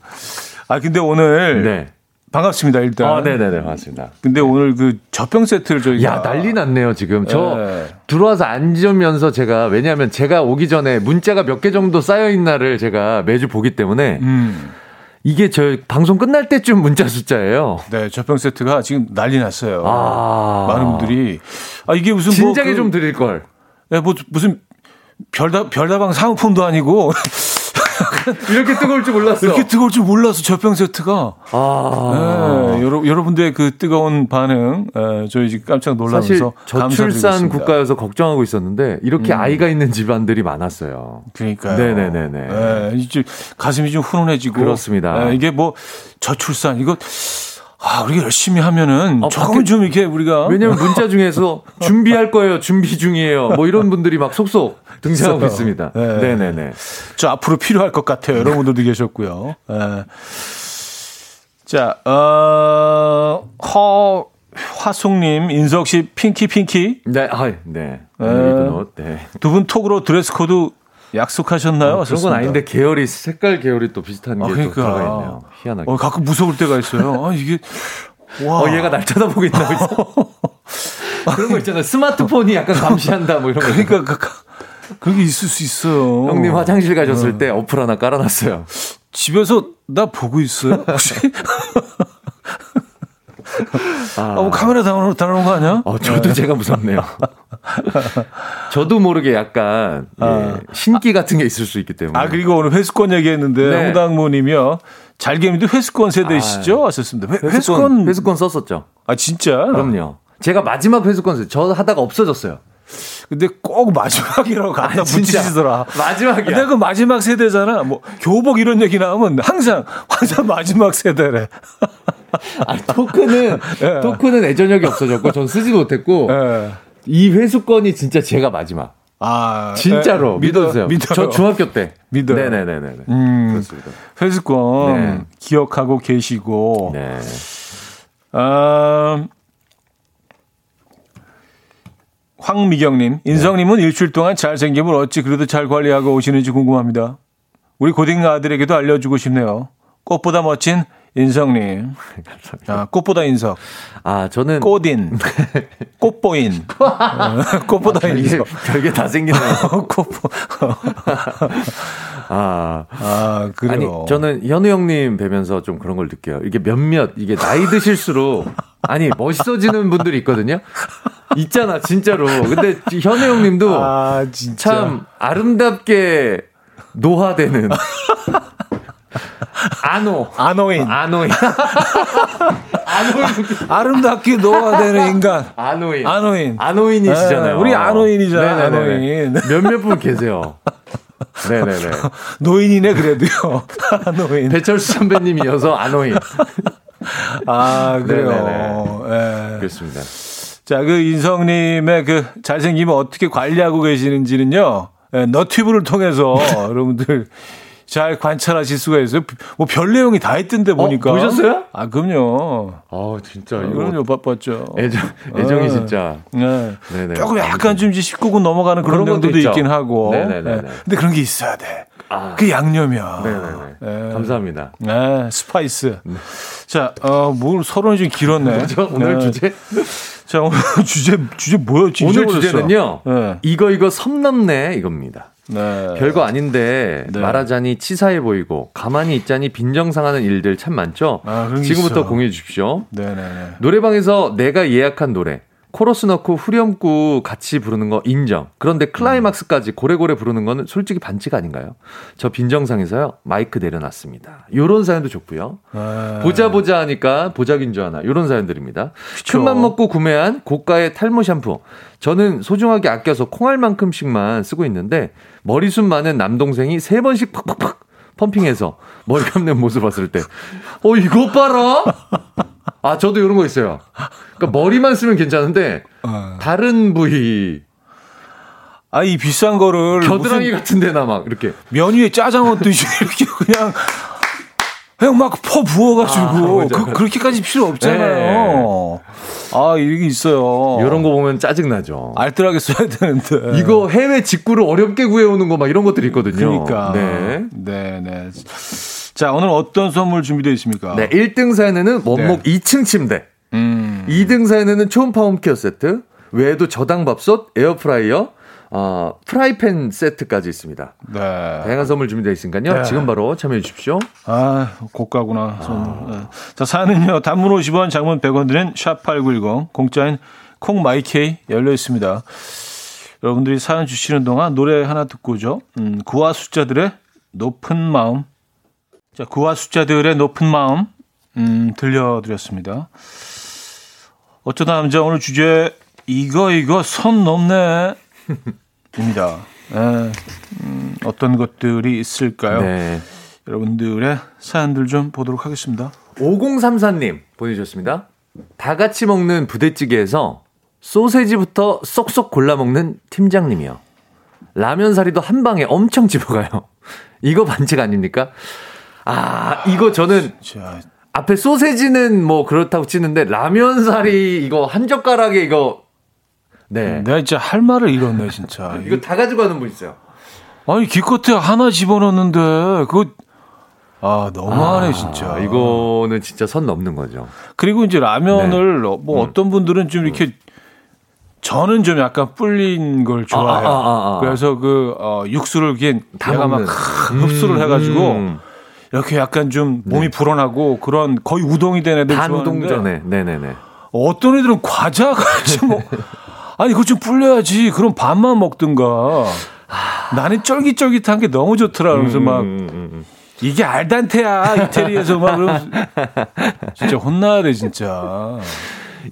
아, 근데 오늘 네. 반갑습니다. 일단. 아, 네네네. 반갑습니다. 근데 네. 오늘 그 젖병 세트를 저희가. 야, 난리 났네요. 지금. 저 네. 들어와서 앉으면서 제가, 왜냐하면 제가 오기 전에 문자가 몇 개 정도 쌓여있나를 제가 매주 보기 때문에 음. 이게 저 방송 끝날 때쯤 문자 숫자예요. 네. 젖병 세트가 지금 난리 났어요. 아. 많은 분들이. 아, 이게 무슨. 진작에 뭐 그, 좀 드릴걸. 네, 뭐 무슨 별다, 별다방 사은품도 아니고. 이렇게 뜨거울 줄 몰랐어. 이렇게 뜨거울 줄 몰랐어. 젖병 세트가. 아. 네, 여러, 여러분들의 그 뜨거운 반응, 네, 저희 지금 깜짝 놀라면서 감사드립니다. 저출산 국가여서 걱정하고 있었는데, 이렇게 음. 아이가 있는 집안들이 많았어요. 그러니까요. 네네네네. 네, 이제 가슴이 좀 훈훈해지고. 그렇습니다. 네, 이게 뭐, 저출산, 이거. 아, 우리가 열심히 하면은 아, 조금 밖에, 좀 이렇게 우리가 왜냐면 문자 중에서 준비할 거예요, 준비 중이에요, 뭐 이런 분들이 막 속속 등장하고 있습니다. 네. 네네네. 저 앞으로 필요할 것 같아요. 이런 분들도 계셨고요. 네. 자, 어, 허 화숙님, 인석 씨, 핑키 핑키. 네, 아, 네. 네. 네. 두 분 톡으로 드레스 코드 약속하셨나요? 아, 그런 건 아닌데 계열이 색깔 계열이 또 비슷한 게 또 아, 그러니까. 들어가 있네요. 희한하게. 어, 가끔 무서울 때가 있어요. 아, 이게 와, 어, 얘가 날 쳐다보고 있나 그런 거 있잖아요. 스마트폰이 약간 감시한다 뭐 이런 거. 그러니까 그러니까 그게 있을 수 있어요. 형님 화장실 가셨을 어. 때 어플 하나 깔아놨어요. 집에서 나 보고 있어요? 혹시? 아, 어, 뭐 카메라 다운로드 다는 거 아니야? 어, 저도 제가 무섭네요. 저도 모르게 약간 아. 예, 신기 같은 게 있을 수 있기 때문에. 아, 그리고 오늘 회수권 얘기했는데 네. 홍당무님이요. 잘개미도 회수권 세대시죠? 하셨습니다. 아, 회수권, 회수권 회수권 썼었죠. 아, 진짜? 그럼요. 제가 마지막 회수권 세대. 저 하다가 없어졌어요. 근데 꼭 마지막이라고 갖다 아, 붙이시더라. 마지막이야. 내가 그 마지막 세대잖아. 뭐 교복 이런 얘기 나오면 항상 항상 마지막 세대래. 아니, 토크는 예. 토크는 애전력이 없어졌고 전 쓰지도 못했고 예. 이 회수권이 진짜 제가 마지막. 아, 진짜로 예. 믿어주세요. 믿어요. 저 중학교 때. 믿어요. 네네네네. 음, 그렇습니다. 회수권 네. 기억하고 계시고. 네. 아. 황미경님, 인성님은 네. 일주일 동안 잘생김을 어찌 그래도 잘 관리하고 오시는지 궁금합니다. 우리 고딩 아들에게도 알려주고 싶네요. 꽃보다 멋진 인성님. 아, 꽃보다 인석. 아, 저는. 꽃인. 꽃보인. 꽃보다 아, 인석. 별게 다 생기네요. 꽃보. 아. 아, 그래요. 아니, 저는 현우 형님 뵈면서 좀 그런 걸 느껴요. 이게 몇몇, 이게 나이 드실수록. 아니, 멋있어지는 분들이 있거든요. 있잖아, 진짜로. 근데 현우 형님도. 아, 진짜. 참 아름답게 노화되는. 아노. 아노인. 아노인. 아노인. 아름답게 노화되는 인간. 아노인. 아노인. 아노인이시잖아요. 네, 우리 아노인이잖아요. 아노인. 몇몇 분 계세요. 네네네. 노인이네, 그래도요. 아노인. 배철수 선배님이어서 아노인. 아, 그래요. 네. 그렇습니다. 자, 그 인성님의 그 잘생김을 어떻게 관리하고 계시는지는요, 네, 너튜브를 통해서 여러분들 잘 관찰하실 수가 있어요. 뭐 별 내용이 다 있던데 보니까. 어, 보셨어요? 아, 그럼요. 아, 진짜. 아, 그럼요. 봤죠. 애정, 애정이 네. 진짜. 네. 네네. 조금 약간 좀 이제 십구 군 넘어가는 그런 정도도 있긴 하고. 네네네. 네. 근데 그런 게 있어야 돼. 아. 그 양념이야. 네네네. 네. 감사합니다. 네. 스파이스. 네. 자, 어, 뭘 서론이 좀 길었네. 뭐죠? 오늘 네. 주제? 자, 오늘 주제, 주제 뭐였지? 오늘 주제는요. 네. 이거, 이거 섬넘네 이겁니다. 네. 별거 아닌데 네. 말하자니 치사해 보이고 가만히 있자니 빈정상하는 일들 참 많죠. 아, 지금부터 공유해 주십시오. 네네네. 노래방에서 내가 예약한 노래 코러스 넣고 후렴구 같이 부르는 거 인정. 그런데 클라이막스까지 고래고래 부르는 건 솔직히 반칙 아닌가요? 저 빈정상에서요 마이크 내려놨습니다. 요런 사연도 좋고요. 에이. 보자 보자 하니까 보자기인 줄 아나 요런 사연들입니다. 그쵸. 큰맘 먹고 구매한 고가의 탈모 샴푸 저는 소중하게 아껴서 콩알만큼씩만 쓰고 있는데 머리숱 많은 남동생이 세 번씩 팍팍팍 펌핑해서 머리 감는 모습 봤을 때 어 이거 봐라. 아 저도 이런 거 있어요. 그러니까 머리만 쓰면 괜찮은데 어. 다른 부위 아 이 비싼 거를 겨드랑이 같은 데나 막 이렇게 면 위에 짜장면 드시 이렇게 그냥 그냥 막 퍼 부어가지고 아, 그, 그렇게까지 필요 없잖아요. 네. 아 이게 있어요. 이런 거 보면 짜증 나죠. 알뜰하게 써야 되는데 이거 해외 직구를 어렵게 구해오는 거 막 이런 것들이 있거든요. 그러니까 네 네, 네. 자, 오늘 어떤 선물 준비되어 있습니까? 네, 일 등 사연에는 원목 네. 이 층 침대, 음. 이 등 사연에는 초음파 홈케어 세트, 외에도 저당 밥솥, 에어프라이어, 어, 프라이팬 세트까지 있습니다. 네. 다양한 선물 준비되어 있으니까요. 네. 지금 바로 참여해 주십시오. 아, 고가구나. 선물. 아. 네. 자, 사연은요. 단문 오십 원, 장문 백 원 드린 샵팔구일공, 공짜인 콩마이케이 열려 있습니다. 여러분들이 사연 주시는 동안 노래 하나 듣고 오죠. 음, 구와 숫자들의 높은 마음. 자, 그와 숫자들의 높은 마음 음, 들려드렸습니다. 어쩌다 남자 오늘 주제 이거 이거 선 넘네 입니다. 음, 어떤 것들이 있을까요? 네. 여러분들의 사연들 좀 보도록 하겠습니다. 오공삼사 님 보내주셨습니다. 다 같이 먹는 부대찌개에서 소세지부터 쏙쏙 골라 먹는 팀장님이요. 라면 사리도 한 방에 엄청 집어가요. 이거 반칙 아닙니까? 아, 이거 저는 진짜. 앞에 소세지는 뭐 그렇다고 치는데 라면 사리 이거 한 젓가락에 이거 네. 내가 진짜 할 말을 잃었네 진짜. 이거, 이거 다 가지고 가는 분 있어요. 아니 기껏해 하나 집어넣는데 그거 아 너무하네 아, 진짜. 이거는 진짜 선 넘는 거죠. 그리고 이제 라면을 네. 뭐 음. 어떤 분들은 좀 이렇게 저는 좀 약간 불린 걸 좋아해요. 아, 아, 아, 아. 그래서 그 어, 육수를 그냥 내가 막 흡수를 음. 해가지고. 음. 이렇게 약간 좀 몸이 네. 불어나고 그런 거의 우동이 된 애들 반 우동 전에 네네네 어떤 애들은 과자가 뭐 아니 그거 좀 불려야지 그럼 밥만 먹든가 나는 쫄깃쫄깃한 게 너무 좋더라 그래서 막 음, 음, 음. 이게 알단테야 이태리에서 막 진짜 혼나야 돼 진짜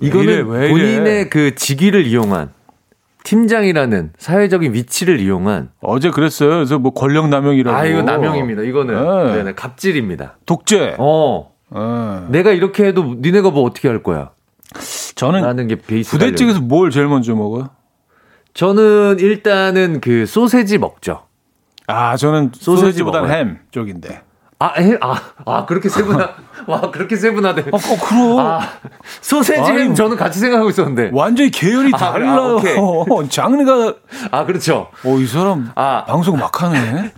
이거는 왜 이래, 왜 이래. 본인의 그 직위를 이용한. 팀장이라는 사회적인 위치를 이용한 어제 그랬어요. 그래서 뭐 권력 남용이라고. 아 이거 남용입니다. 이거는 네. 네네, 갑질입니다. 독재. 어. 네. 내가 이렇게 해도 니네가 뭐 어떻게 할 거야? 저는 라는 게 베이스. 부대찌개에서 뭘 제일 먼저 먹어요? 저는 일단은 그 소세지 먹죠. 아 저는 소세지보다는 햄 쪽인데. 아, 햄, 아, 아, 그렇게 세분화, 와, 그렇게 세분화돼. 아, 어, 그럼. 아, 소세지 아니, 햄 저는 같이 생각하고 있었는데. 완전히 계열이 아, 달라요. 아, 장르가. 아, 그렇죠. 어, 이 사람. 아. 방송 막 하네.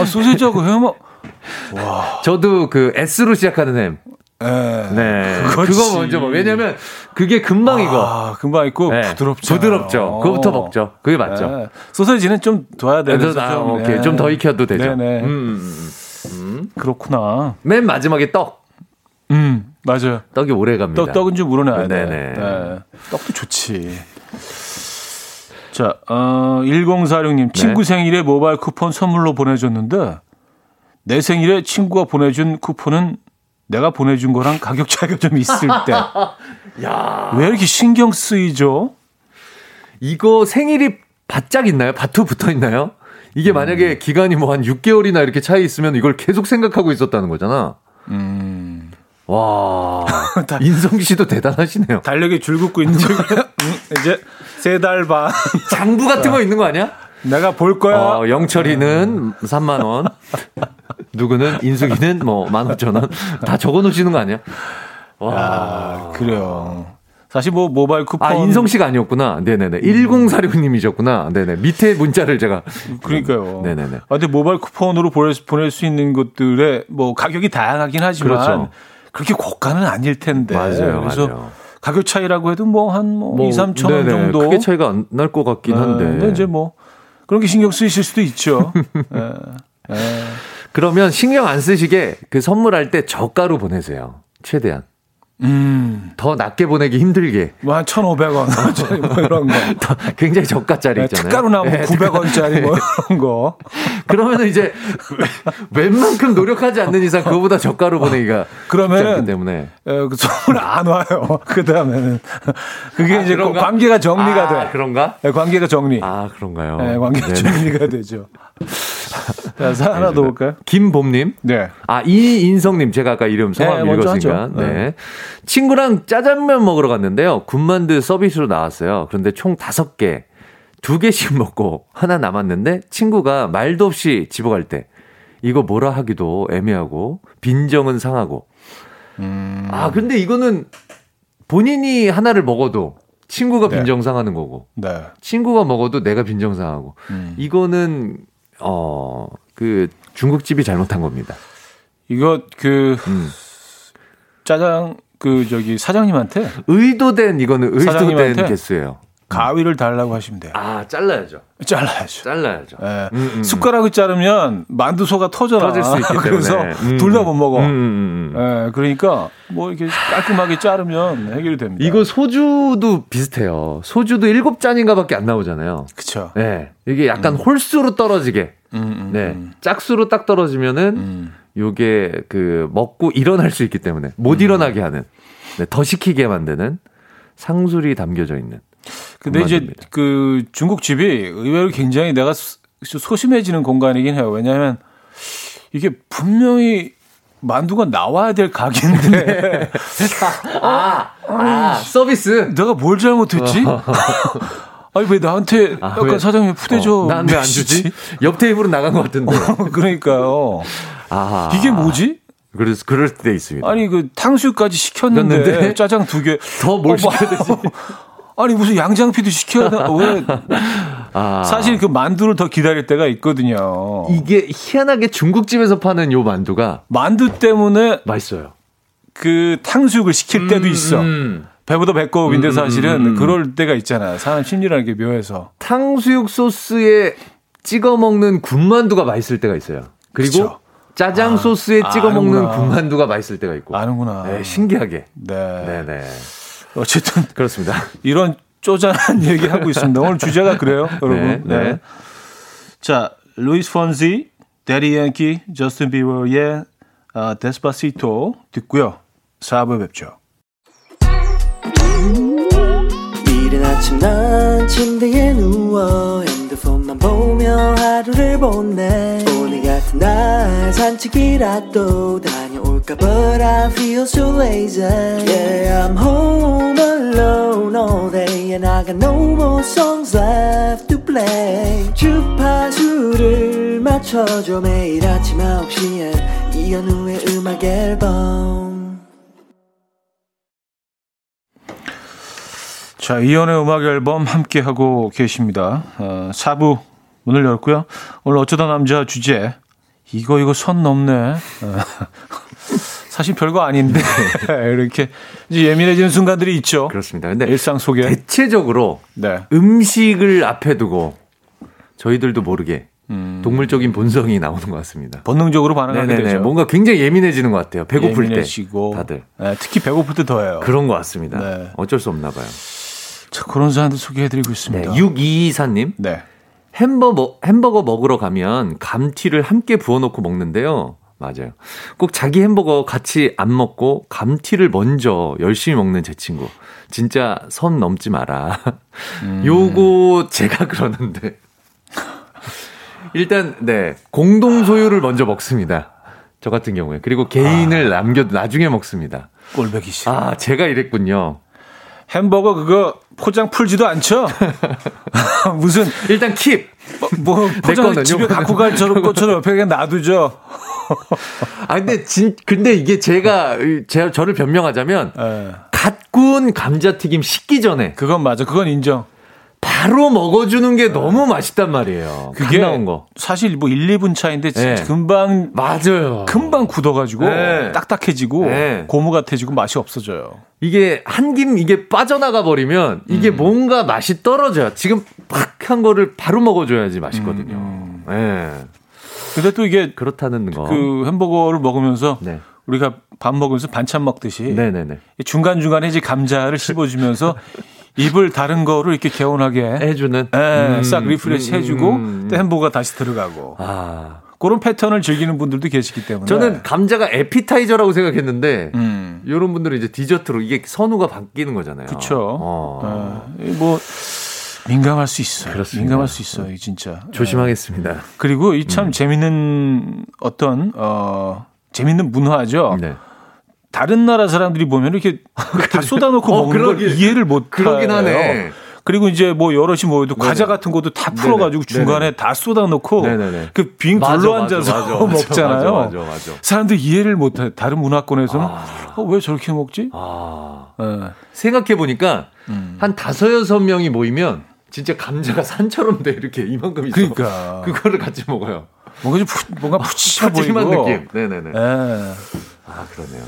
아, 소세지하고 햄. 와. 저도 그 S로 시작하는 햄. 에, 네. 그거지. 그거 먼저 먹어요. 왜냐면 그게 금방 아, 이거. 금방 있고 네. 부드럽죠. 부드럽죠. 어. 그거부터 먹죠. 그게 맞죠. 네. 소세지는 좀 둬야 돼요. 아, 오케이. 네. 좀 더 익혀도 되죠. 네네. 음. 음. 그렇구나. 맨 마지막에 떡. 음, 맞아요. 떡이 오래 갑니다. 떡, 떡은 좀 우러나야 돼. 네. 떡도 좋지. 자, 어, 천사십육 님. 네. 친구 생일에 모바일 쿠폰 선물로 보내줬는데, 내 생일에 친구가 보내준 쿠폰은 내가 보내준 거랑 가격 차이가 좀 있을 때. 야. 왜 이렇게 신경 쓰이죠? 이거 생일이 바짝 있나요? 바투 붙어 있나요? 이게 만약에 음. 기간이 뭐 한 육 개월이나 이렇게 차이 있으면 이걸 계속 생각하고 있었다는 거잖아. 음. 와. 인성 씨도 대단하시네요. 달력에 줄 긋고 있는 거 이제 세 달 반. 장부 같은 거 있는 거 아니야? 내가 볼 거야. 어, 영철이는 삼만 원. 누구는 인숙이는 뭐 만 오천 원. 다 적어 놓으시는 거 아니야? 와. 야, 그래요. 사실 뭐 모바일 쿠폰 아 인성 씨가 아니었구나. 네네네. 음. 천사십육 님이셨구나. 네네. 밑에 문자를 제가 그러니까요. 네네네. 아 근데 모바일 쿠폰으로 보낼 수, 보낼 수 있는 것들의 뭐 가격이 다양하긴 하지만 그렇죠. 그렇게 고가는 아닐 텐데. 맞아요. 그래서 맞아요. 가격 차이라고 해도 뭐 한 뭐 뭐, 이삼천 원 정도. 크게 차이가 안 날 것 같긴 한데. 네, 근데 이제 뭐 그런 게 신경 쓰이실 수도 있죠. 네. 네. 그러면 신경 안 쓰시게 그 선물할 때 저가로 보내세요. 최대한. 음. 더 낮게 보내기 힘들게. 뭐 한 천오백 원. 뭐 이런 거. 굉장히 저가짜리 있잖아요. 특가로 나오면 네, 구백 원짜리 뭐 이런 거. 그러면 이제 웬만큼 노력하지 않는 이상 그거보다 저가로 보내기가 그렇기 어, 때문에. 그 선물 안 와요. 그 다음에는. 그게 아, 이제 그런가? 관계가 정리가 아, 돼. 그런가? 네, 관계가 정리. 아, 그런가요? 네, 관계가 네. 정리가 되죠. 자, 사연 하나 더 볼까요? 김봄님. 네. 아, 이인성님. 제가 아까 이름 성함 네, 읽었으니까. 네. 네. 친구랑 짜장면 먹으러 갔는데요. 군만두 서비스로 나왔어요. 그런데 총 다섯 개. 두 개씩 먹고 하나 남았는데 친구가 말도 없이 집어갈 때 이거 뭐라 하기도 애매하고 빈정은 상하고. 음. 아, 근데 이거는 본인이 하나를 먹어도 친구가 네. 빈정 상하는 거고. 네. 친구가 먹어도 내가 빈정 상하고. 음. 이거는 어, 그, 중국집이 잘못한 겁니다. 이거, 그, 음. 짜장, 그, 저기, 사장님한테. 의도된, 이거는 의도된 개수예요. 가위를 달라고 하시면 돼요. 아, 잘라야죠. 잘라야죠. 잘라야죠. 네. 음, 음. 숟가락을 자르면 만두소가 터져나. 터질 수 있기 때문에. 그래서 음. 둘 다 못 먹어. 음, 음, 음. 네, 그러니까 뭐 이렇게 깔끔하게 자르면 해결이 됩니다. 이거 소주도 비슷해요. 소주도 일곱 잔인가 밖에 안 나오잖아요. 그쵸. 네. 이게 약간 음. 홀수로 떨어지게. 음, 음, 네. 음. 짝수로 딱 떨어지면은 음. 요게 그 먹고 일어날 수 있기 때문에 못 일어나게 음. 하는. 네. 더 시키게 만드는 상술이 담겨져 있는. 근데 이제 그 중국집이 의외로 굉장히 내가 소심해지는 공간이긴 해요. 왜냐하면 이게 분명히 만두가 나와야 될 가게인데. 네. 아, 아, 아, 서비스. 내가 뭘 잘못했지? 아니, 왜 나한테 아, 약간 왜, 사장님 푸대접. 어, 난 왜 안 주지? 옆 테이블은 나간 것 같은데. 어, 그러니까요. 아. 이게 뭐지? 그래서 그럴 때 있습니다. 아니, 그 탕수육까지 시켰는데 그랬는데? 짜장 두 개. 더 뭘 어, 시켜야 되지? 아니 무슨 양장피도 시켜야 되나? 왜? 아. 사실 그 만두를 더 기다릴 때가 있거든요. 이게 희한하게 중국집에서 파는 요 만두가 만두 때문에 맛있어요. 그 탕수육을 시킬 음, 때도 있어. 음. 배보다 배꼽인데 사실은 음. 그럴 때가 있잖아. 사람 심리라는 게 묘해서. 탕수육 소스에 찍어 먹는 군만두가 맛있을 때가 있어요. 그리고 그쵸? 짜장 아, 소스에 찍어 아는구나. 먹는 군만두가 맛있을 때가 있고. 아는구나. 네, 신기하게. 네. 네네. 어쨌든 그렇습니다. 이런 쪼잔한 얘기 하고 있습니다. 오늘 주제가 그래요, 여러분. 네, 네. 네. 자, 루이스 폰지, 데리 앤키, 저스틴 비버의 아, 데스파시토 듣고요. 사 부에 뵙죠. 이른 아침 난 침대에 누워 핸드폰만 보며 하루를 보내. 오늘 같은 날 산책이라도 다녀올까. But I feel so lazy. Yeah, I'm home alone all day and I got no more songs left to play. 주파수를 맞춰줘. 매일 아침 아홉 시에 이현우의 음악 앨범. 자, 이현의 음악 앨범 함께하고 계십니다. 어, 사 부 문을 열고요. 오늘 어쩌다 남자 주제. 이거 이거 선 넘네. 사실 별거 아닌데 이렇게 이제 예민해지는 순간들이 있죠. 그렇습니다. 근데 일상 속에 대체적으로 네. 음식을 앞에 두고 저희들도 모르게 음. 동물적인 본성이 나오는 것 같습니다. 본능적으로 반응하게 네네네. 되죠. 뭔가 굉장히 예민해지는 것 같아요. 배고플 예민해지고. 때 다들 네, 특히 배고플 때 더해요. 그런 것 같습니다. 네. 어쩔 수 없나 봐요. 자, 그런 사람들 소개해드리고 있습니다. 네, 육이이사님. 네. 햄버거, 햄버거 먹으러 가면 감튀를 함께 부어놓고 먹는데요. 맞아요. 꼭 자기 햄버거 같이 안 먹고 감튀를 먼저 열심히 먹는 제 친구. 진짜 선 넘지 마라. 음. 요거 제가 그러는데. 일단, 네. 공동 소유를 먼저 먹습니다. 저 같은 경우에. 그리고 개인을 아. 남겨도 나중에 먹습니다. 꼴보기 싫어. 아, 제가 이랬군요. 햄버거 그거 포장 풀지도 않죠? 무슨 일단 킵. 뭐, 뭐 포장을 집에 갖고 갈 것처럼 옆에 그냥 놔두죠. 아 근데 진 근데 이게 제가 제 저를 변명하자면 에. 갓 구운 감자튀김 식기 전에 그건 맞아. 그건 인정. 바로 먹어주는 게 너무 맛있단 말이에요. 그게 나온 거. 사실 뭐 일, 이 분 차인데 네. 금방 맞아요. 금방 굳어가지고 네. 딱딱해지고 네. 고무 같아지고 맛이 없어져요. 이게 한 김 이게 빠져나가 버리면 이게 음. 뭔가 맛이 떨어져요. 지금 팍 한 거를 바로 먹어줘야지 맛있거든요. 음. 네. 근데 또 이게 그렇다는 거. 그 햄버거를 먹으면서. 네. 우리가 밥 먹으면서 반찬 먹듯이 네네네. 중간중간에 이제 감자를 씹어주면서 입을 다른 거로 이렇게 개운하게 해주는 네, 음, 싹 리프레시 음, 해주고 음. 또 햄버거가 다시 들어가고 아. 그런 패턴을 즐기는 분들도 계시기 때문에 저는 감자가 에피타이저라고 생각했는데 음. 이런 분들은 이제 디저트로 이게 선호가 바뀌는 거잖아요. 그렇죠. 어. 네, 뭐 민감할 수 있어요. 그렇습니다. 민감할 수 있어요. 진짜 조심하겠습니다. 네. 그리고 이 참 음. 재밌는 어떤 어. 재밌는 문화죠. 네. 다른 나라 사람들이 보면 이렇게 다 쏟아놓고 어, 먹는 그러긴, 걸 이해를 못 그러긴 하네요. 하네. 그리고 이제 뭐 여럿이 모여도 네네. 과자 같은 것도 다 풀어가지고 네네. 중간에 네네. 다 쏟아놓고 그 빙 둘러 앉아서 맞아, 맞아, 먹잖아요. 맞아, 맞아, 맞아. 사람들이 이해를 못해. 다른 문화권에서는 아. 어, 왜 저렇게 먹지? 아. 네. 생각해 보니까 음. 한 다섯 여섯 명이 모이면 진짜 감자가 산처럼 돼 이렇게 이만큼 있어. 그러니까 그거를 같이 먹어요. 뭔가 좀 푸, 뭔가 푸짐한 느낌. 네네네. 네. 아 그러네요.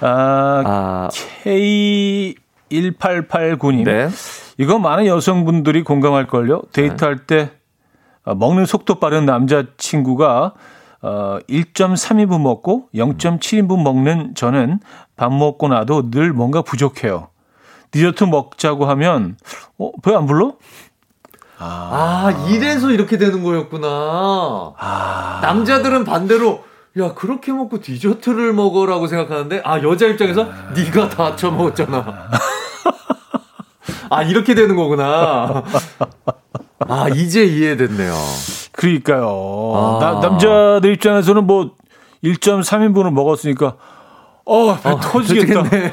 아, 아. 케이 일팔팔구 님. 네. 이거 많은 여성분들이 공감할 걸요. 데이트할 때 먹는 속도 빠른 남자 친구가 일 점 삼 인분 먹고 영 점 칠 인분 먹는 저는 밥 먹고 나도 늘 뭔가 부족해요. 디저트 먹자고 하면 어, 배 안 불러? 아, 아, 이래서 이렇게 되는 거였구나. 아. 남자들은 반대로, 야, 그렇게 먹고 디저트를 먹으라고 생각하는데, 아, 여자 입장에서, 아. 네가 다 처먹었잖아. 아, 이렇게 되는 거구나. 아, 이제 이해됐네요. 그러니까요. 아. 나, 남자들 입장에서는 뭐, 일 점 삼 인분을 먹었으니까, 어, 배 아, 터지겠다. 좋겠네.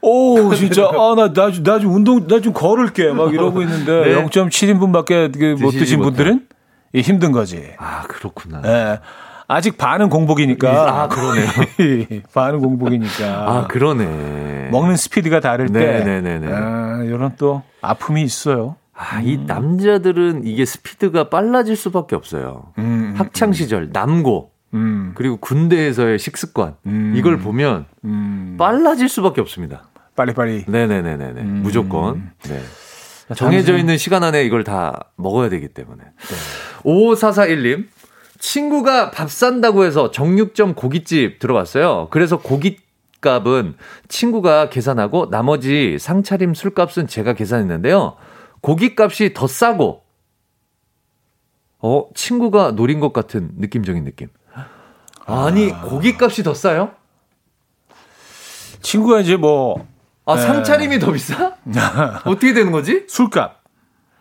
오, 진짜. 아, 나, 나, 나 좀 운동, 나 좀 걸을게. 막 이러고 있는데. 네. 영 점 칠 인분밖에 못 드신 분들은 힘든 거지. 아, 그렇구나. 네. 아직 반은 공복이니까. 아, 그러네. 반은 공복이니까. 아, 그러네. 먹는 스피드가 다를 때. 네네네. 아, 이런 또 아픔이 있어요. 아, 이 음. 남자들은 이게 스피드가 빨라질 수밖에 없어요. 음, 음, 학창시절, 음. 남고. 음. 그리고 군대에서의 식습관 음. 이걸 보면 음. 빨라질 수밖에 없습니다. 빨리빨리. 네네네네네. 음. 무조건. 네. 정해져 있는 시간 안에 이걸 다 먹어야 되기 때문에. 네. 오오사사일 님. 친구가 밥 산다고 해서 정육점 고깃집 들어왔어요. 그래서 고깃값은 친구가 계산하고 나머지 상차림 술값은 제가 계산했는데요. 고깃값이 더 싸고 어 친구가 노린 것 같은 느낌적인 느낌. 아니 고깃값이 더 싸요? 친구가 이제 뭐 아 상차림이 더 비싸? 어떻게 되는 거지? 술값.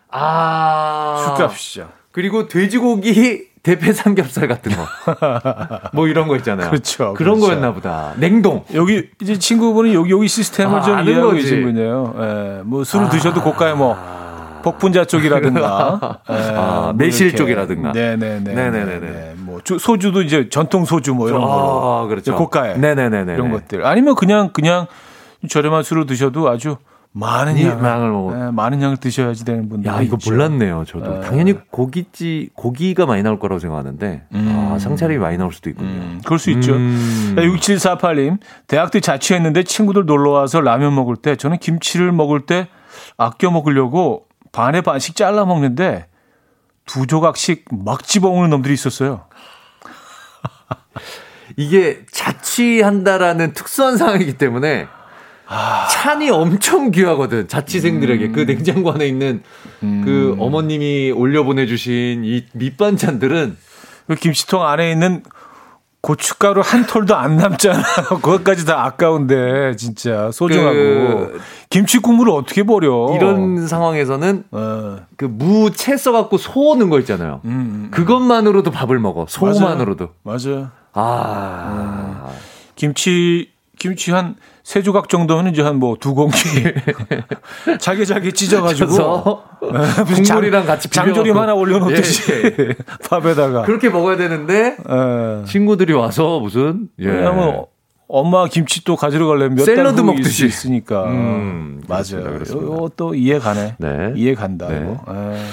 아 술값이죠. 그리고 돼지고기 대패 삼겹살 같은 거 뭐 이런 거 있잖아요. 그렇죠. 그런 그렇죠. 거였나 보다. 냉동. 여기 이제 친구분이 여기 여기 시스템을 아, 좀 이해하고 계신군요. 예, 뭐 술을 아. 드셔도 고가에 뭐. 복분자 쪽이라든가, 에, 아, 매실 이렇게. 쪽이라든가, 네네네, 네네네, 뭐 소주도 이제 전통 소주 뭐 이런 거, 아, 그렇죠, 고가에, 네네네, 이런 것들, 아니면 그냥 그냥 저렴한 술을 드셔도 아주 많은 양을, 양을 먹어, 네, 많은 양을 드셔야지 되는 분들, 야 이거 몰랐네요, 저도 에. 당연히 고깃지 고기가 많이 나올 거라고 생각하는데 음. 아, 상차림이 많이 나올 수도 있군요, 음, 그럴 수 있죠. 음. 육칠사팔 님, 대학 때 자취했는데 친구들 놀러 와서 라면 먹을 때 저는 김치를 먹을 때 아껴 먹으려고 반에 반씩 잘라 먹는데 두 조각씩 막 집어먹는 놈들이 있었어요. 이게 자취한다라는 특수한 상황이기 때문에 아... 찬이 엄청 귀하거든. 자취생들에게 음... 그 냉장고 안에 있는 음... 그 어머님이 올려보내주신 이 밑반찬들은 그 김치통 안에 있는 고춧가루 한 톨도 안 남잖아. 그것까지 다 아까운데 진짜 소중하고 그 김치 국물을 어떻게 버려? 이런 상황에서는 어. 그 무 채 써갖고 소 넣은 거 있잖아요. 음, 음, 그것만으로도 밥을 먹어. 소만으로도. 맞아요. 맞아요. 아 음. 김치 김치 한 세 조각 정도는 이제 한 뭐 두 공기 자기 자기 찢어가지고 국물이랑 같이 장조림 하나 올려놓듯이 예, 예. 밥에다가 그렇게 먹어야 되는데 에. 친구들이 와서 무슨 예. 왜냐면 엄마 김치 또 가지러 가려면 몇 샐러드 먹듯이 있으니까. 음, 맞아요. 이것도 이해 가네. 네. 이해 간다. 네. 네.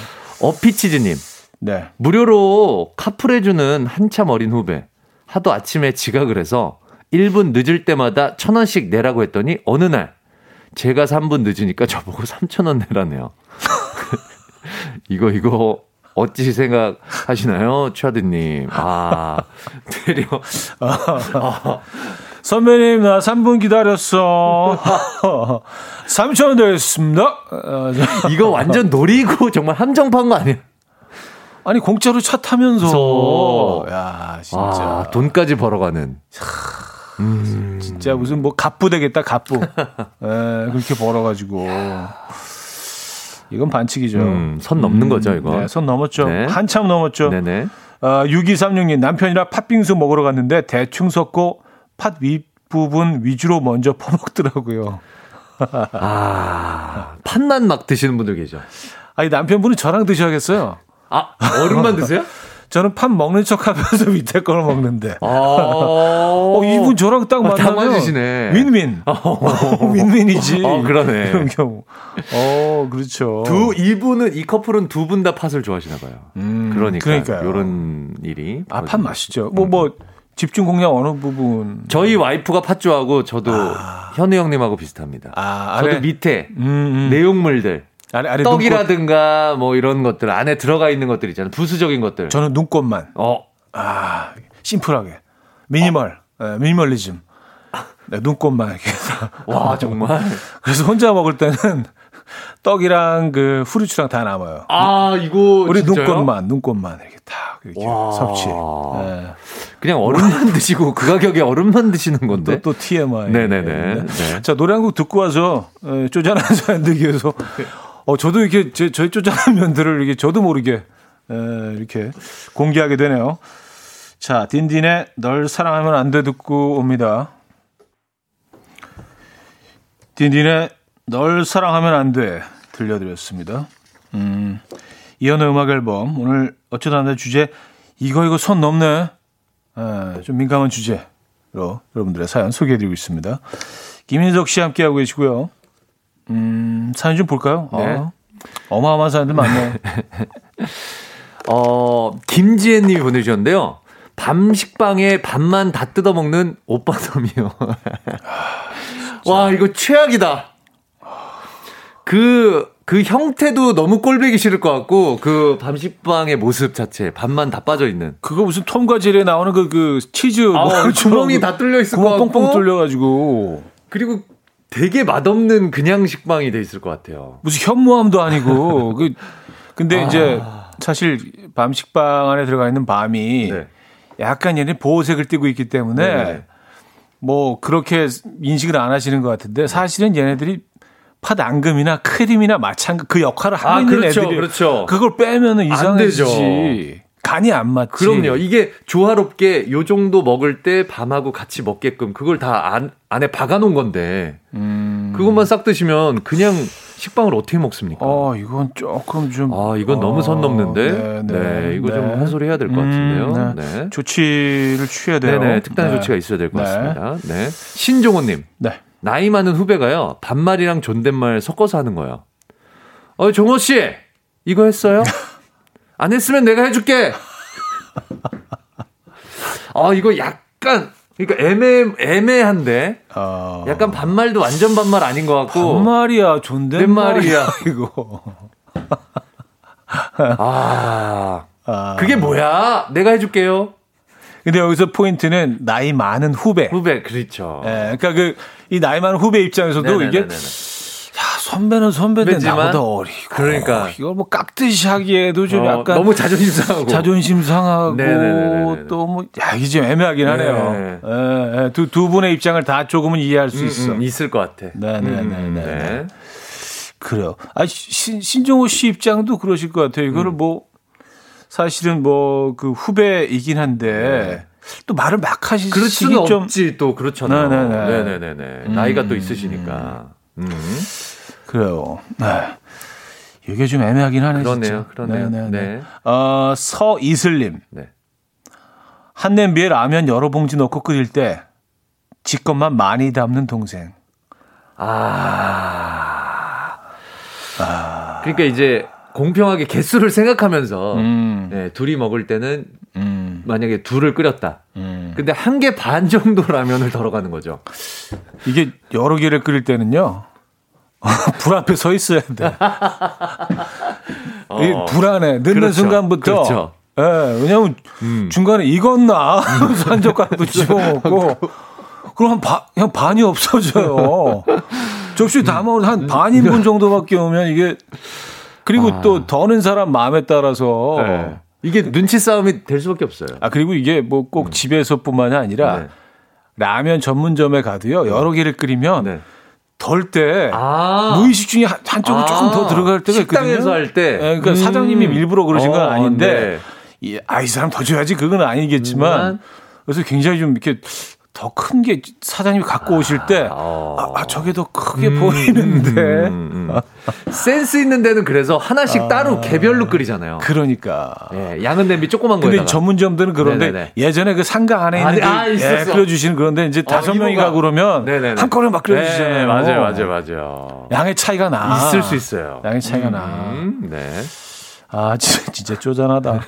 어피치즈님. 네. 무료로 카풀해주는 한참 어린 후배. 하도 아침에 지각을 해서 일 분 늦을 때마다 천 원씩 내라고 했더니 어느 날 제가 삼 분 늦으니까 저보고 삼천 원 내라네요. 이거 이거. 어찌 생각하시나요, 최하드님? 아, 데려. 아, 선배님, 나 삼 분 기다렸어. 삼천 원 드렸습니다. 이거 완전 노리고 정말 함정판 거 아니야? 아니, 공짜로 차 타면서. 야, 진짜. 아, 돈까지 벌어가는. 음. 진짜 무슨 뭐 갑부 되겠다, 갑부. 에, 그렇게 벌어가지고. 이건 반칙이죠. 음, 선 넘는 음, 거죠, 이거. 네, 선 넘었죠. 네. 한참 넘었죠. 네네. 어, 육이삼육 님, 남편이랑 팥빙수 먹으러 갔는데 대충 섞고 팥 윗부분 위주로 먼저 퍼먹더라고요. 아, 팥만 막 드시는 분들 계죠. 아니, 남편분은 저랑 드셔야겠어요. 아, 얼음만 드세요? 저는 팥 먹는 척 하면서 밑에 걸 먹는데. 어, 이분 저랑 딱 만나면 윈윈. 윈윈이지. 어, 그러네. 이런 경우. 어, 그렇죠. 두, 이분은, 이 커플은 두 분 다 팥을 좋아하시나 봐요. 음, 그러니까. 이런 일이. 아, 팥 맛있죠. 뭐, 뭐, 집중 공략 어느 부분. 저희 와이프가 팥 좋아하고 저도 아. 현우 형님하고 비슷합니다. 아, 저도 아래. 밑에 음, 음. 내용물들. 아래, 아래 떡이라든가 눈꽃. 뭐 이런 것들 안에 들어가 있는 것들 있잖아요. 부수적인 것들. 저는 눈꽃만. 어. 아, 심플하게. 미니멀. 어. 네, 미니멀리즘. 네, 눈꽃만 이렇게 해서. 와, 정말. 그래서 혼자 먹을 때는 떡이랑 그 후르츠랑 다 남아요. 아, 이거 우리 진짜요? 눈꽃만, 눈꽃만 이렇게 딱 이렇게 와. 섭취. 네. 그냥 얼음만 드시고 그 가격에 얼음만 드시는 건데. 또, 또 티엠아이. 네네네. 네. 자, 노래 한 곡 듣고 와서 쪼잔한 사연 들기 위해서. 어, 저도 이렇게, 제, 저의 쪼잔한 면들을 이렇게 저도 모르게, 에, 이렇게 공개하게 되네요. 자, 딘딘의 널 사랑하면 안 돼 듣고 옵니다. 딘딘의 널 사랑하면 안 돼 들려드렸습니다. 음, 이현의 음악 앨범. 오늘 어쩌다 안 돼 주제, 이거, 이거 선 넘네. 에, 좀 민감한 주제로 여러분들의 사연 소개해드리고 있습니다. 김인석 씨 함께하고 계시고요. 음, 사연 좀 볼까요? 네. 아, 어마어마한 사연들 많네요. 어, 김지혜 님이 보내주셨는데요. 밤 식빵에 밥만 다 뜯어먹는 오빠섬이요. 와, 이거 최악이다. 그, 그 형태도 너무 꼴보기 싫을 것 같고, 그 밤 식빵의 모습 자체, 밥만 다 빠져있는. 그거 무슨 톰과 제리에 나오는 그, 그 치즈. 아, 뭐, 주렁이 다 뚫려있을 것 같고. 뻥뻥 뚫려가지고. 그리고 되게 맛없는 그냥 식빵이 돼 있을 것 같아요. 무슨 현무암도 아니고. 그 근데 아. 이제 사실 밤 식빵 안에 들어가 있는 밤이 네. 약간 얘네 보호색을 띠고 있기 때문에 네네. 뭐 그렇게 인식을 안 하시는 것 같은데 사실은 얘네들이 팥앙금이나 크림이나 마찬가지 그 역할을 하고 아, 있는 그렇죠, 애들이 그렇죠. 그걸 빼면은 이상해지지. 간이 안 맞지. 그럼요. 이게 조화롭게 요 정도 먹을 때 밤하고 같이 먹게끔 그걸 다 안, 안에 박아놓은 건데 음... 그것만 싹 드시면 그냥 식빵을 어떻게 먹습니까? 아, 이건 조금 좀. 아, 이건 아, 너무 선 넘는데. 네, 네. 네 이거 네. 좀 해소를 해야 될 것 같은데요. 음, 네. 네. 조치를 취해야 돼요. 네네, 특단의 네. 조치가 있어야 될 것 네. 같습니다. 네. 신종호님. 네. 나이 많은 후배가요. 반말이랑 존댓말 섞어서 하는 거예요. 어, 종호 씨, 이거 했어요? 안 했으면 내가 해줄게. 아, 이거 약간, 그러니까 애매, 애매한데. 어... 약간 반말도 완전 반말 아닌 것 같고. 반말이야, 존댓말이야, 이거. 아, 아, 그게 뭐야? 내가 해줄게요. 근데 여기서 포인트는 나이 많은 후배. 후배, 그렇죠. 예, 그러니까 그, 이 나이 많은 후배 입장에서도 네네네네네. 이게. 선배는 선배인데 나보다 어리고 그러니까 이걸 뭐 깍듯이 하기에도 좀 어, 약간 너무 자존심 상하고 자존심 상하고 또 뭐 야 이게 좀 애매하긴 하네요. 두 두 분의 입장을 다 조금은 이해할 수 음, 있어 음, 있을 것 같아. 네네네네. 음, 네. 그래요. 아 신 신종호 씨 입장도 그러실 것 같아요. 이거를 음. 뭐 사실은 뭐 그 후배이긴 한데. 또 말을 막 하시기 좀 그럴 수는 없지 또 그렇잖아요. 네네네. 네네네. 음. 나이가 또 있으시니까. 음. 그래요. 네. 이게 좀 애매하긴 하네. 그러네요. 진짜. 그러네요. 네, 네, 네. 네. 어, 서이슬님. 네. 한 냄비에 라면 여러 봉지 넣고 끓일 때 지 것만 많이 담는 동생. 아. 아. 그러니까 이제 공평하게 개수를 생각하면서 음. 네, 둘이 먹을 때는 음. 만약에 둘을 끓였다. 음. 근데 한 개 반 정도 라면을 덜어가는 거죠. 이게 여러 개를 끓일 때는요. 불 앞에 서 있어야 돼. 어. 불안해. 늦는 그렇죠. 순간부터. 그렇죠. 예, 네, 왜냐면 음. 중간에 익었나 하면서 한 젓가락도 집어먹고 그럼 한 바, 그냥 반이 없어져요. 접시 다 먹으면 한 반 인분 정도밖에 오면 이게 그리고 아. 또 더는 사람 마음에 따라서 네. 이게 눈치 싸움이 될 수밖에 없어요. 아 그리고 이게 뭐 꼭 음. 집에서뿐만이 아니라 네. 라면 전문점에 가도요 여러 개를 끓이면. 네. 덜 때 아~ 무의식 중에 한쪽은 아~ 조금 더 들어갈 때가 있거든요. 식당에서 할 때. 네, 그러니까 음~ 사장님이 일부러 그러신 건 어, 아닌데, 네. 아, 이 사람 더 줘야지 그건 아니겠지만, 음~ 그래서 굉장히 좀 이렇게 더 큰 게 사장님이 갖고 오실 때, 아, 아, 아 저게 더 크게 음~ 보이는데. 음~ 음~ 센스 있는 데는 그래서 하나씩 아~ 따로 개별로 끓이잖아요. 그러니까. 예, 양은 냄비 조그만 거에다가. 근데 전문점들은 그런데 네네네. 예전에 그 상가 안에 있는 아, 네. 아, 예, 끓여주시는 그런데 이제 다섯 어, 명이 가 그러면 네네네. 한꺼번에 막 끓여주시잖아요. 네, 맞아요, 맞아요, 맞아요. 양의 차이가 나. 있을 수 있어요. 양의 차이가 음, 나. 네. 아, 진짜, 진짜 쪼잔하다.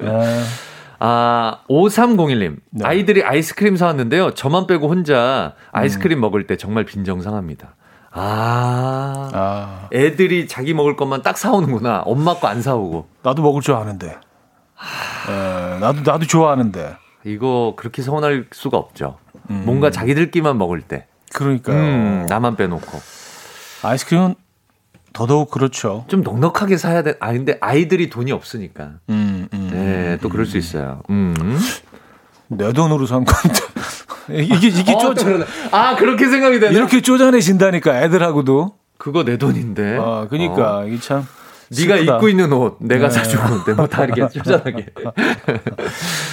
네. 아, 오삼공일 님. 네. 아이들이 아이스크림 사왔는데요. 저만 빼고 혼자 아이스크림 음. 먹을 때 정말 빈정상합니다. 아, 아, 애들이 자기 먹을 것만 딱 사오는구나. 엄마 거 안 사오고. 나도 먹을 줄 아는데. 아, 에, 나도 나도 좋아하는데. 이거 그렇게 서운할 수가 없죠. 음. 뭔가 자기들끼만 먹을 때. 그러니까요. 음, 나만 빼놓고. 아이스크림은 더더욱 그렇죠. 좀 넉넉하게 사야 돼. 아, 근데 아이들이 돈이 없으니까. 음, 음, 네, 또 그럴 음. 수 있어요. 음. 내 돈으로 산 건데. 이게 이게 어, 쪼잔. 아 그렇게 생각이 되네. 이렇게 쪼잔해진다니까 애들하고도. 그거 내 돈인데. 아 그러니까 어. 이게 참. 네가 슬프다. 입고 있는 옷 내가 네. 사준 건데 뭐 다르게 쪼잔하게.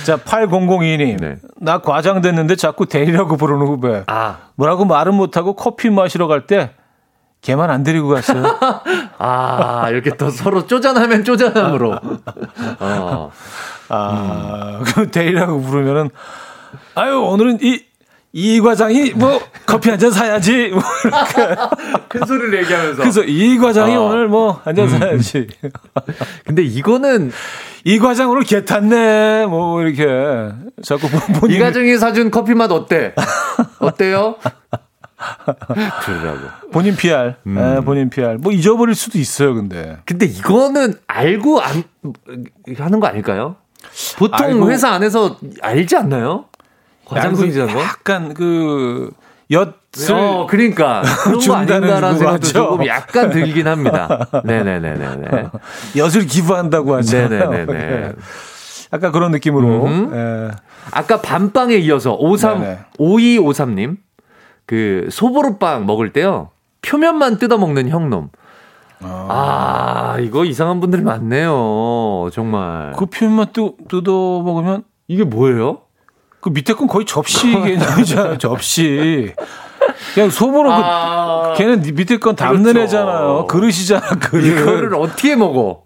자 팔공공이 님. 네. 나 과장됐는데 자꾸 대리라고 부르는 후배. 아 뭐라고 말은 못하고 커피 마시러 갈 때 걔만 안 데리고 갔어요. 아 이렇게 또 서로 쪼잔하면 쪼잔함으로. 어. 아 음. 그럼 대리라고 부르면은. 아유 오늘은 이 이 과장이 뭐 커피 한 잔 사야지 뭐 이렇게 큰 소리를 얘기하면서 그래서 이 과장이 어. 오늘 뭐 한 잔 사야지. 근데 이거는 이 과장 오늘 개 탔네 뭐 이렇게 자꾸 본인 이 과장이 사준 커피 맛 어때 어때요? 그러라고 본인 피알 음. 네, 본인 피알 뭐 잊어버릴 수도 있어요 근데 근데 이거는 알고 안 하는 거 아닐까요? 보통 알고, 회사 안에서 알지 않나요? 과장 손질한 거? 약간 그 엿을 어, 그러니까 그런 거 아닌가라는 생각도 조금 약간 들긴 합니다. 네네네네. 엿을 기부한다고 하죠. 네네네. 약간 그런 느낌으로. 예. 아까 밤빵에 이어서 오이오삼 님 그 소보루빵 먹을 때요 표면만 뜯어 먹는 형놈. 아, 아 이거 이상한 분들 많네요. 정말. 그 표면만 뜯, 뜯어 먹으면 이게 뭐예요? 그 밑에 건 거의 접시 개념이잖아요. 접시. 그냥 소보로 아~ 그, 걔는 밑에 건 담는 그렇죠. 애잖아요. 그릇이잖아. 그릇. 이거를 어떻게 먹어?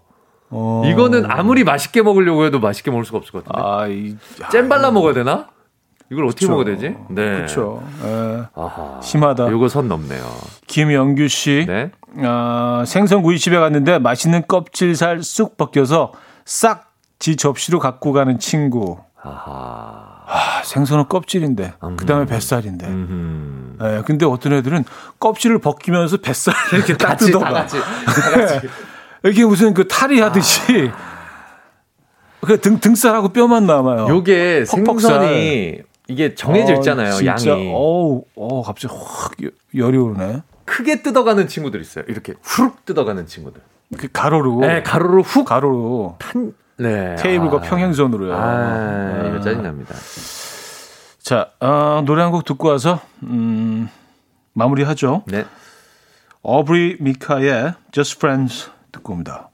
어. 이거는 아무리 맛있게 먹으려고 해도 맛있게 먹을 수가 없을 것 같은데. 아, 이, 잼 발라 먹어야 되나? 이걸 어떻게 그쵸. 먹어야 되지? 네. 그렇죠. 심하다. 요거 선 넘네요. 김영규 씨. 네. 아, 생선구이집에 갔는데 맛있는 껍질살 쑥 벗겨서 싹 지 접시로 갖고 가는 친구. 아하. 아, 생선은 껍질인데, 음. 그 다음에 뱃살인데. 음. 예, 근데 어떤 애들은 껍질을 벗기면서 뱃살 이렇게 딱 뜯어가. 다 같이, 다 같이. 이렇게 무슨 그 탈의 하듯이. 아. 그 등, 등살하고 뼈만 남아요. 요게 생선이 이게 정해져 있잖아요, 어, 양이. 어우, 어, 갑자기 확 열이 오르네. 크게 뜯어가는 친구들 있어요. 이렇게 후룩 뜯어가는 친구들. 그 가로로. 네, 가로로 훅. 가로로. 탄. 네. 테이블과 아. 평행선으로요. 아, 아. 이거 짜증납니다. 자, 어, 노래 한 곡 듣고 와서, 음, 마무리하죠. 네. 어브리 미카의 Just Friends 듣고 옵니다.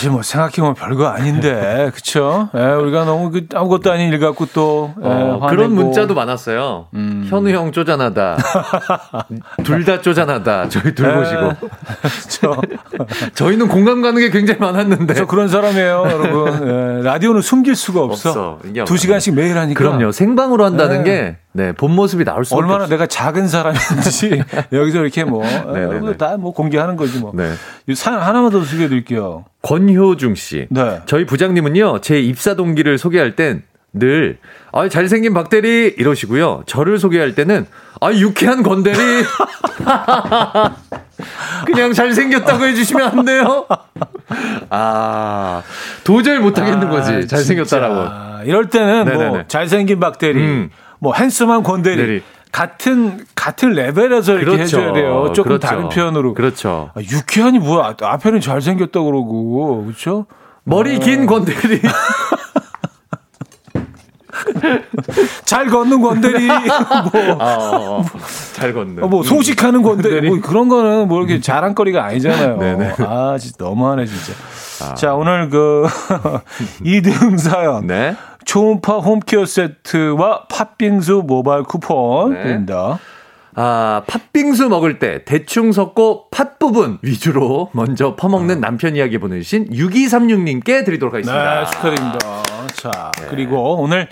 사실 뭐 생각해보면 별거 아닌데 그렇죠? 예, 우리가 너무 그 아무것도 아닌 일 갖고 또 예, 어, 그런 문자도 많았어요. 음. 현우 형 쪼잔하다. 둘 다 쪼잔하다. 저희 둘 보시고. 저 저희는 공감 가는 게 굉장히 많았는데. 저 그런 사람이에요, 여러분. 예, 라디오는 숨길 수가 없어. 없어. 이게 두 시간씩 매일 하니까. 그럼요. 생방으로 한다는 예. 게. 네, 본 모습이 나올 수 얼마나 없죠. 내가 작은 사람인지 여기서 이렇게 뭐 다 뭐 공개하는 거지 뭐. 네. 사연 하나만 더 소개해드릴게요. 권효중 씨. 네. 저희 부장님은요 제 입사 동기를 소개할 땐 늘 아, 잘생긴 박대리 이러시고요. 저를 소개할 때는 아, 유쾌한 권대리. 그냥 잘생겼다고 해주시면 안 돼요? 아, 도저히 못하겠는 아, 거지. 잘생겼다라고. 이럴 때는 네네네. 뭐 잘생긴 박대리. 음. 뭐 핸섬한 권대리 네리. 같은 같은 레벨에서 이렇게 그렇죠. 해줘야 돼요. 조금 그렇죠. 다른 표현으로. 그렇죠. 아, 유쾌한이 뭐야? 앞에는 잘생겼다 그러고 그렇죠? 머리 어. 긴 권대리. 잘 걷는 권대리. 뭐, 아, 어, 어. 잘 걷는. 뭐 소식하는 권대리. 뭐 그런 거는 뭐 이렇게 자랑거리가 아니잖아요. 네네. 아 진짜 너무하네 진짜. 아. 자 오늘 그 이등 사연. 네. 초음파 홈케어 세트와 팥빙수 모바일 쿠폰 네. 드립니다. 아, 팥빙수 먹을 때 대충 섞고 팥 부분 위주로 먼저 퍼먹는 어. 남편 이야기 보내주신 육이삼육 님께 드리도록 하겠습니다. 네, 축하드립니다. 자, 네. 그리고 오늘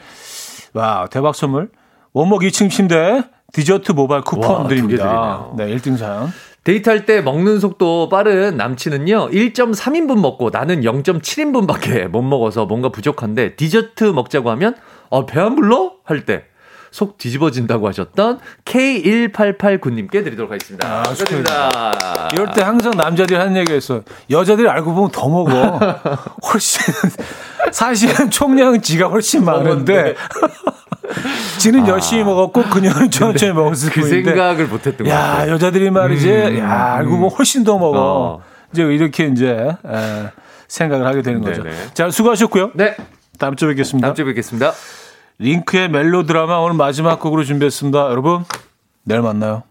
와 대박 선물 원목 이층 침대 디저트 모바일 쿠폰 와, 드립니다. 네, 일등 사연. 데이트할 때 먹는 속도 빠른 남친은요. 일점삼인분 먹고 나는 영점칠인분밖에 못 먹어서 뭔가 부족한데 디저트 먹자고 하면 어, 배 안 불러? 할 때 속 뒤집어진다고 하셨던 케이 일팔팔구 님께 드리도록 하겠습니다. 아, 축하드립니다. 이럴 때 항상 남자들이 하는 얘기가 있어요. 여자들이 알고 보면 더 먹어. 훨씬 사실은 총량은 지가 훨씬 많은데 지는 아. 열심히 먹었고 그녀는 천천히 먹었을 뿐인데 그 생각을 못했던 것 같아요. 여자들이 말이지 음. 야, 알고 보면 훨씬 더 먹어. 어. 이제 이렇게 이제 에, 생각을 하게 되는 네네. 거죠. 자, 수고하셨고요. 네, 다음 주에 뵙겠습니다. 다음 주에 뵙겠습니다. 링크의 멜로드라마 오늘 마지막 곡으로 준비했습니다. 여러분, 내일 만나요.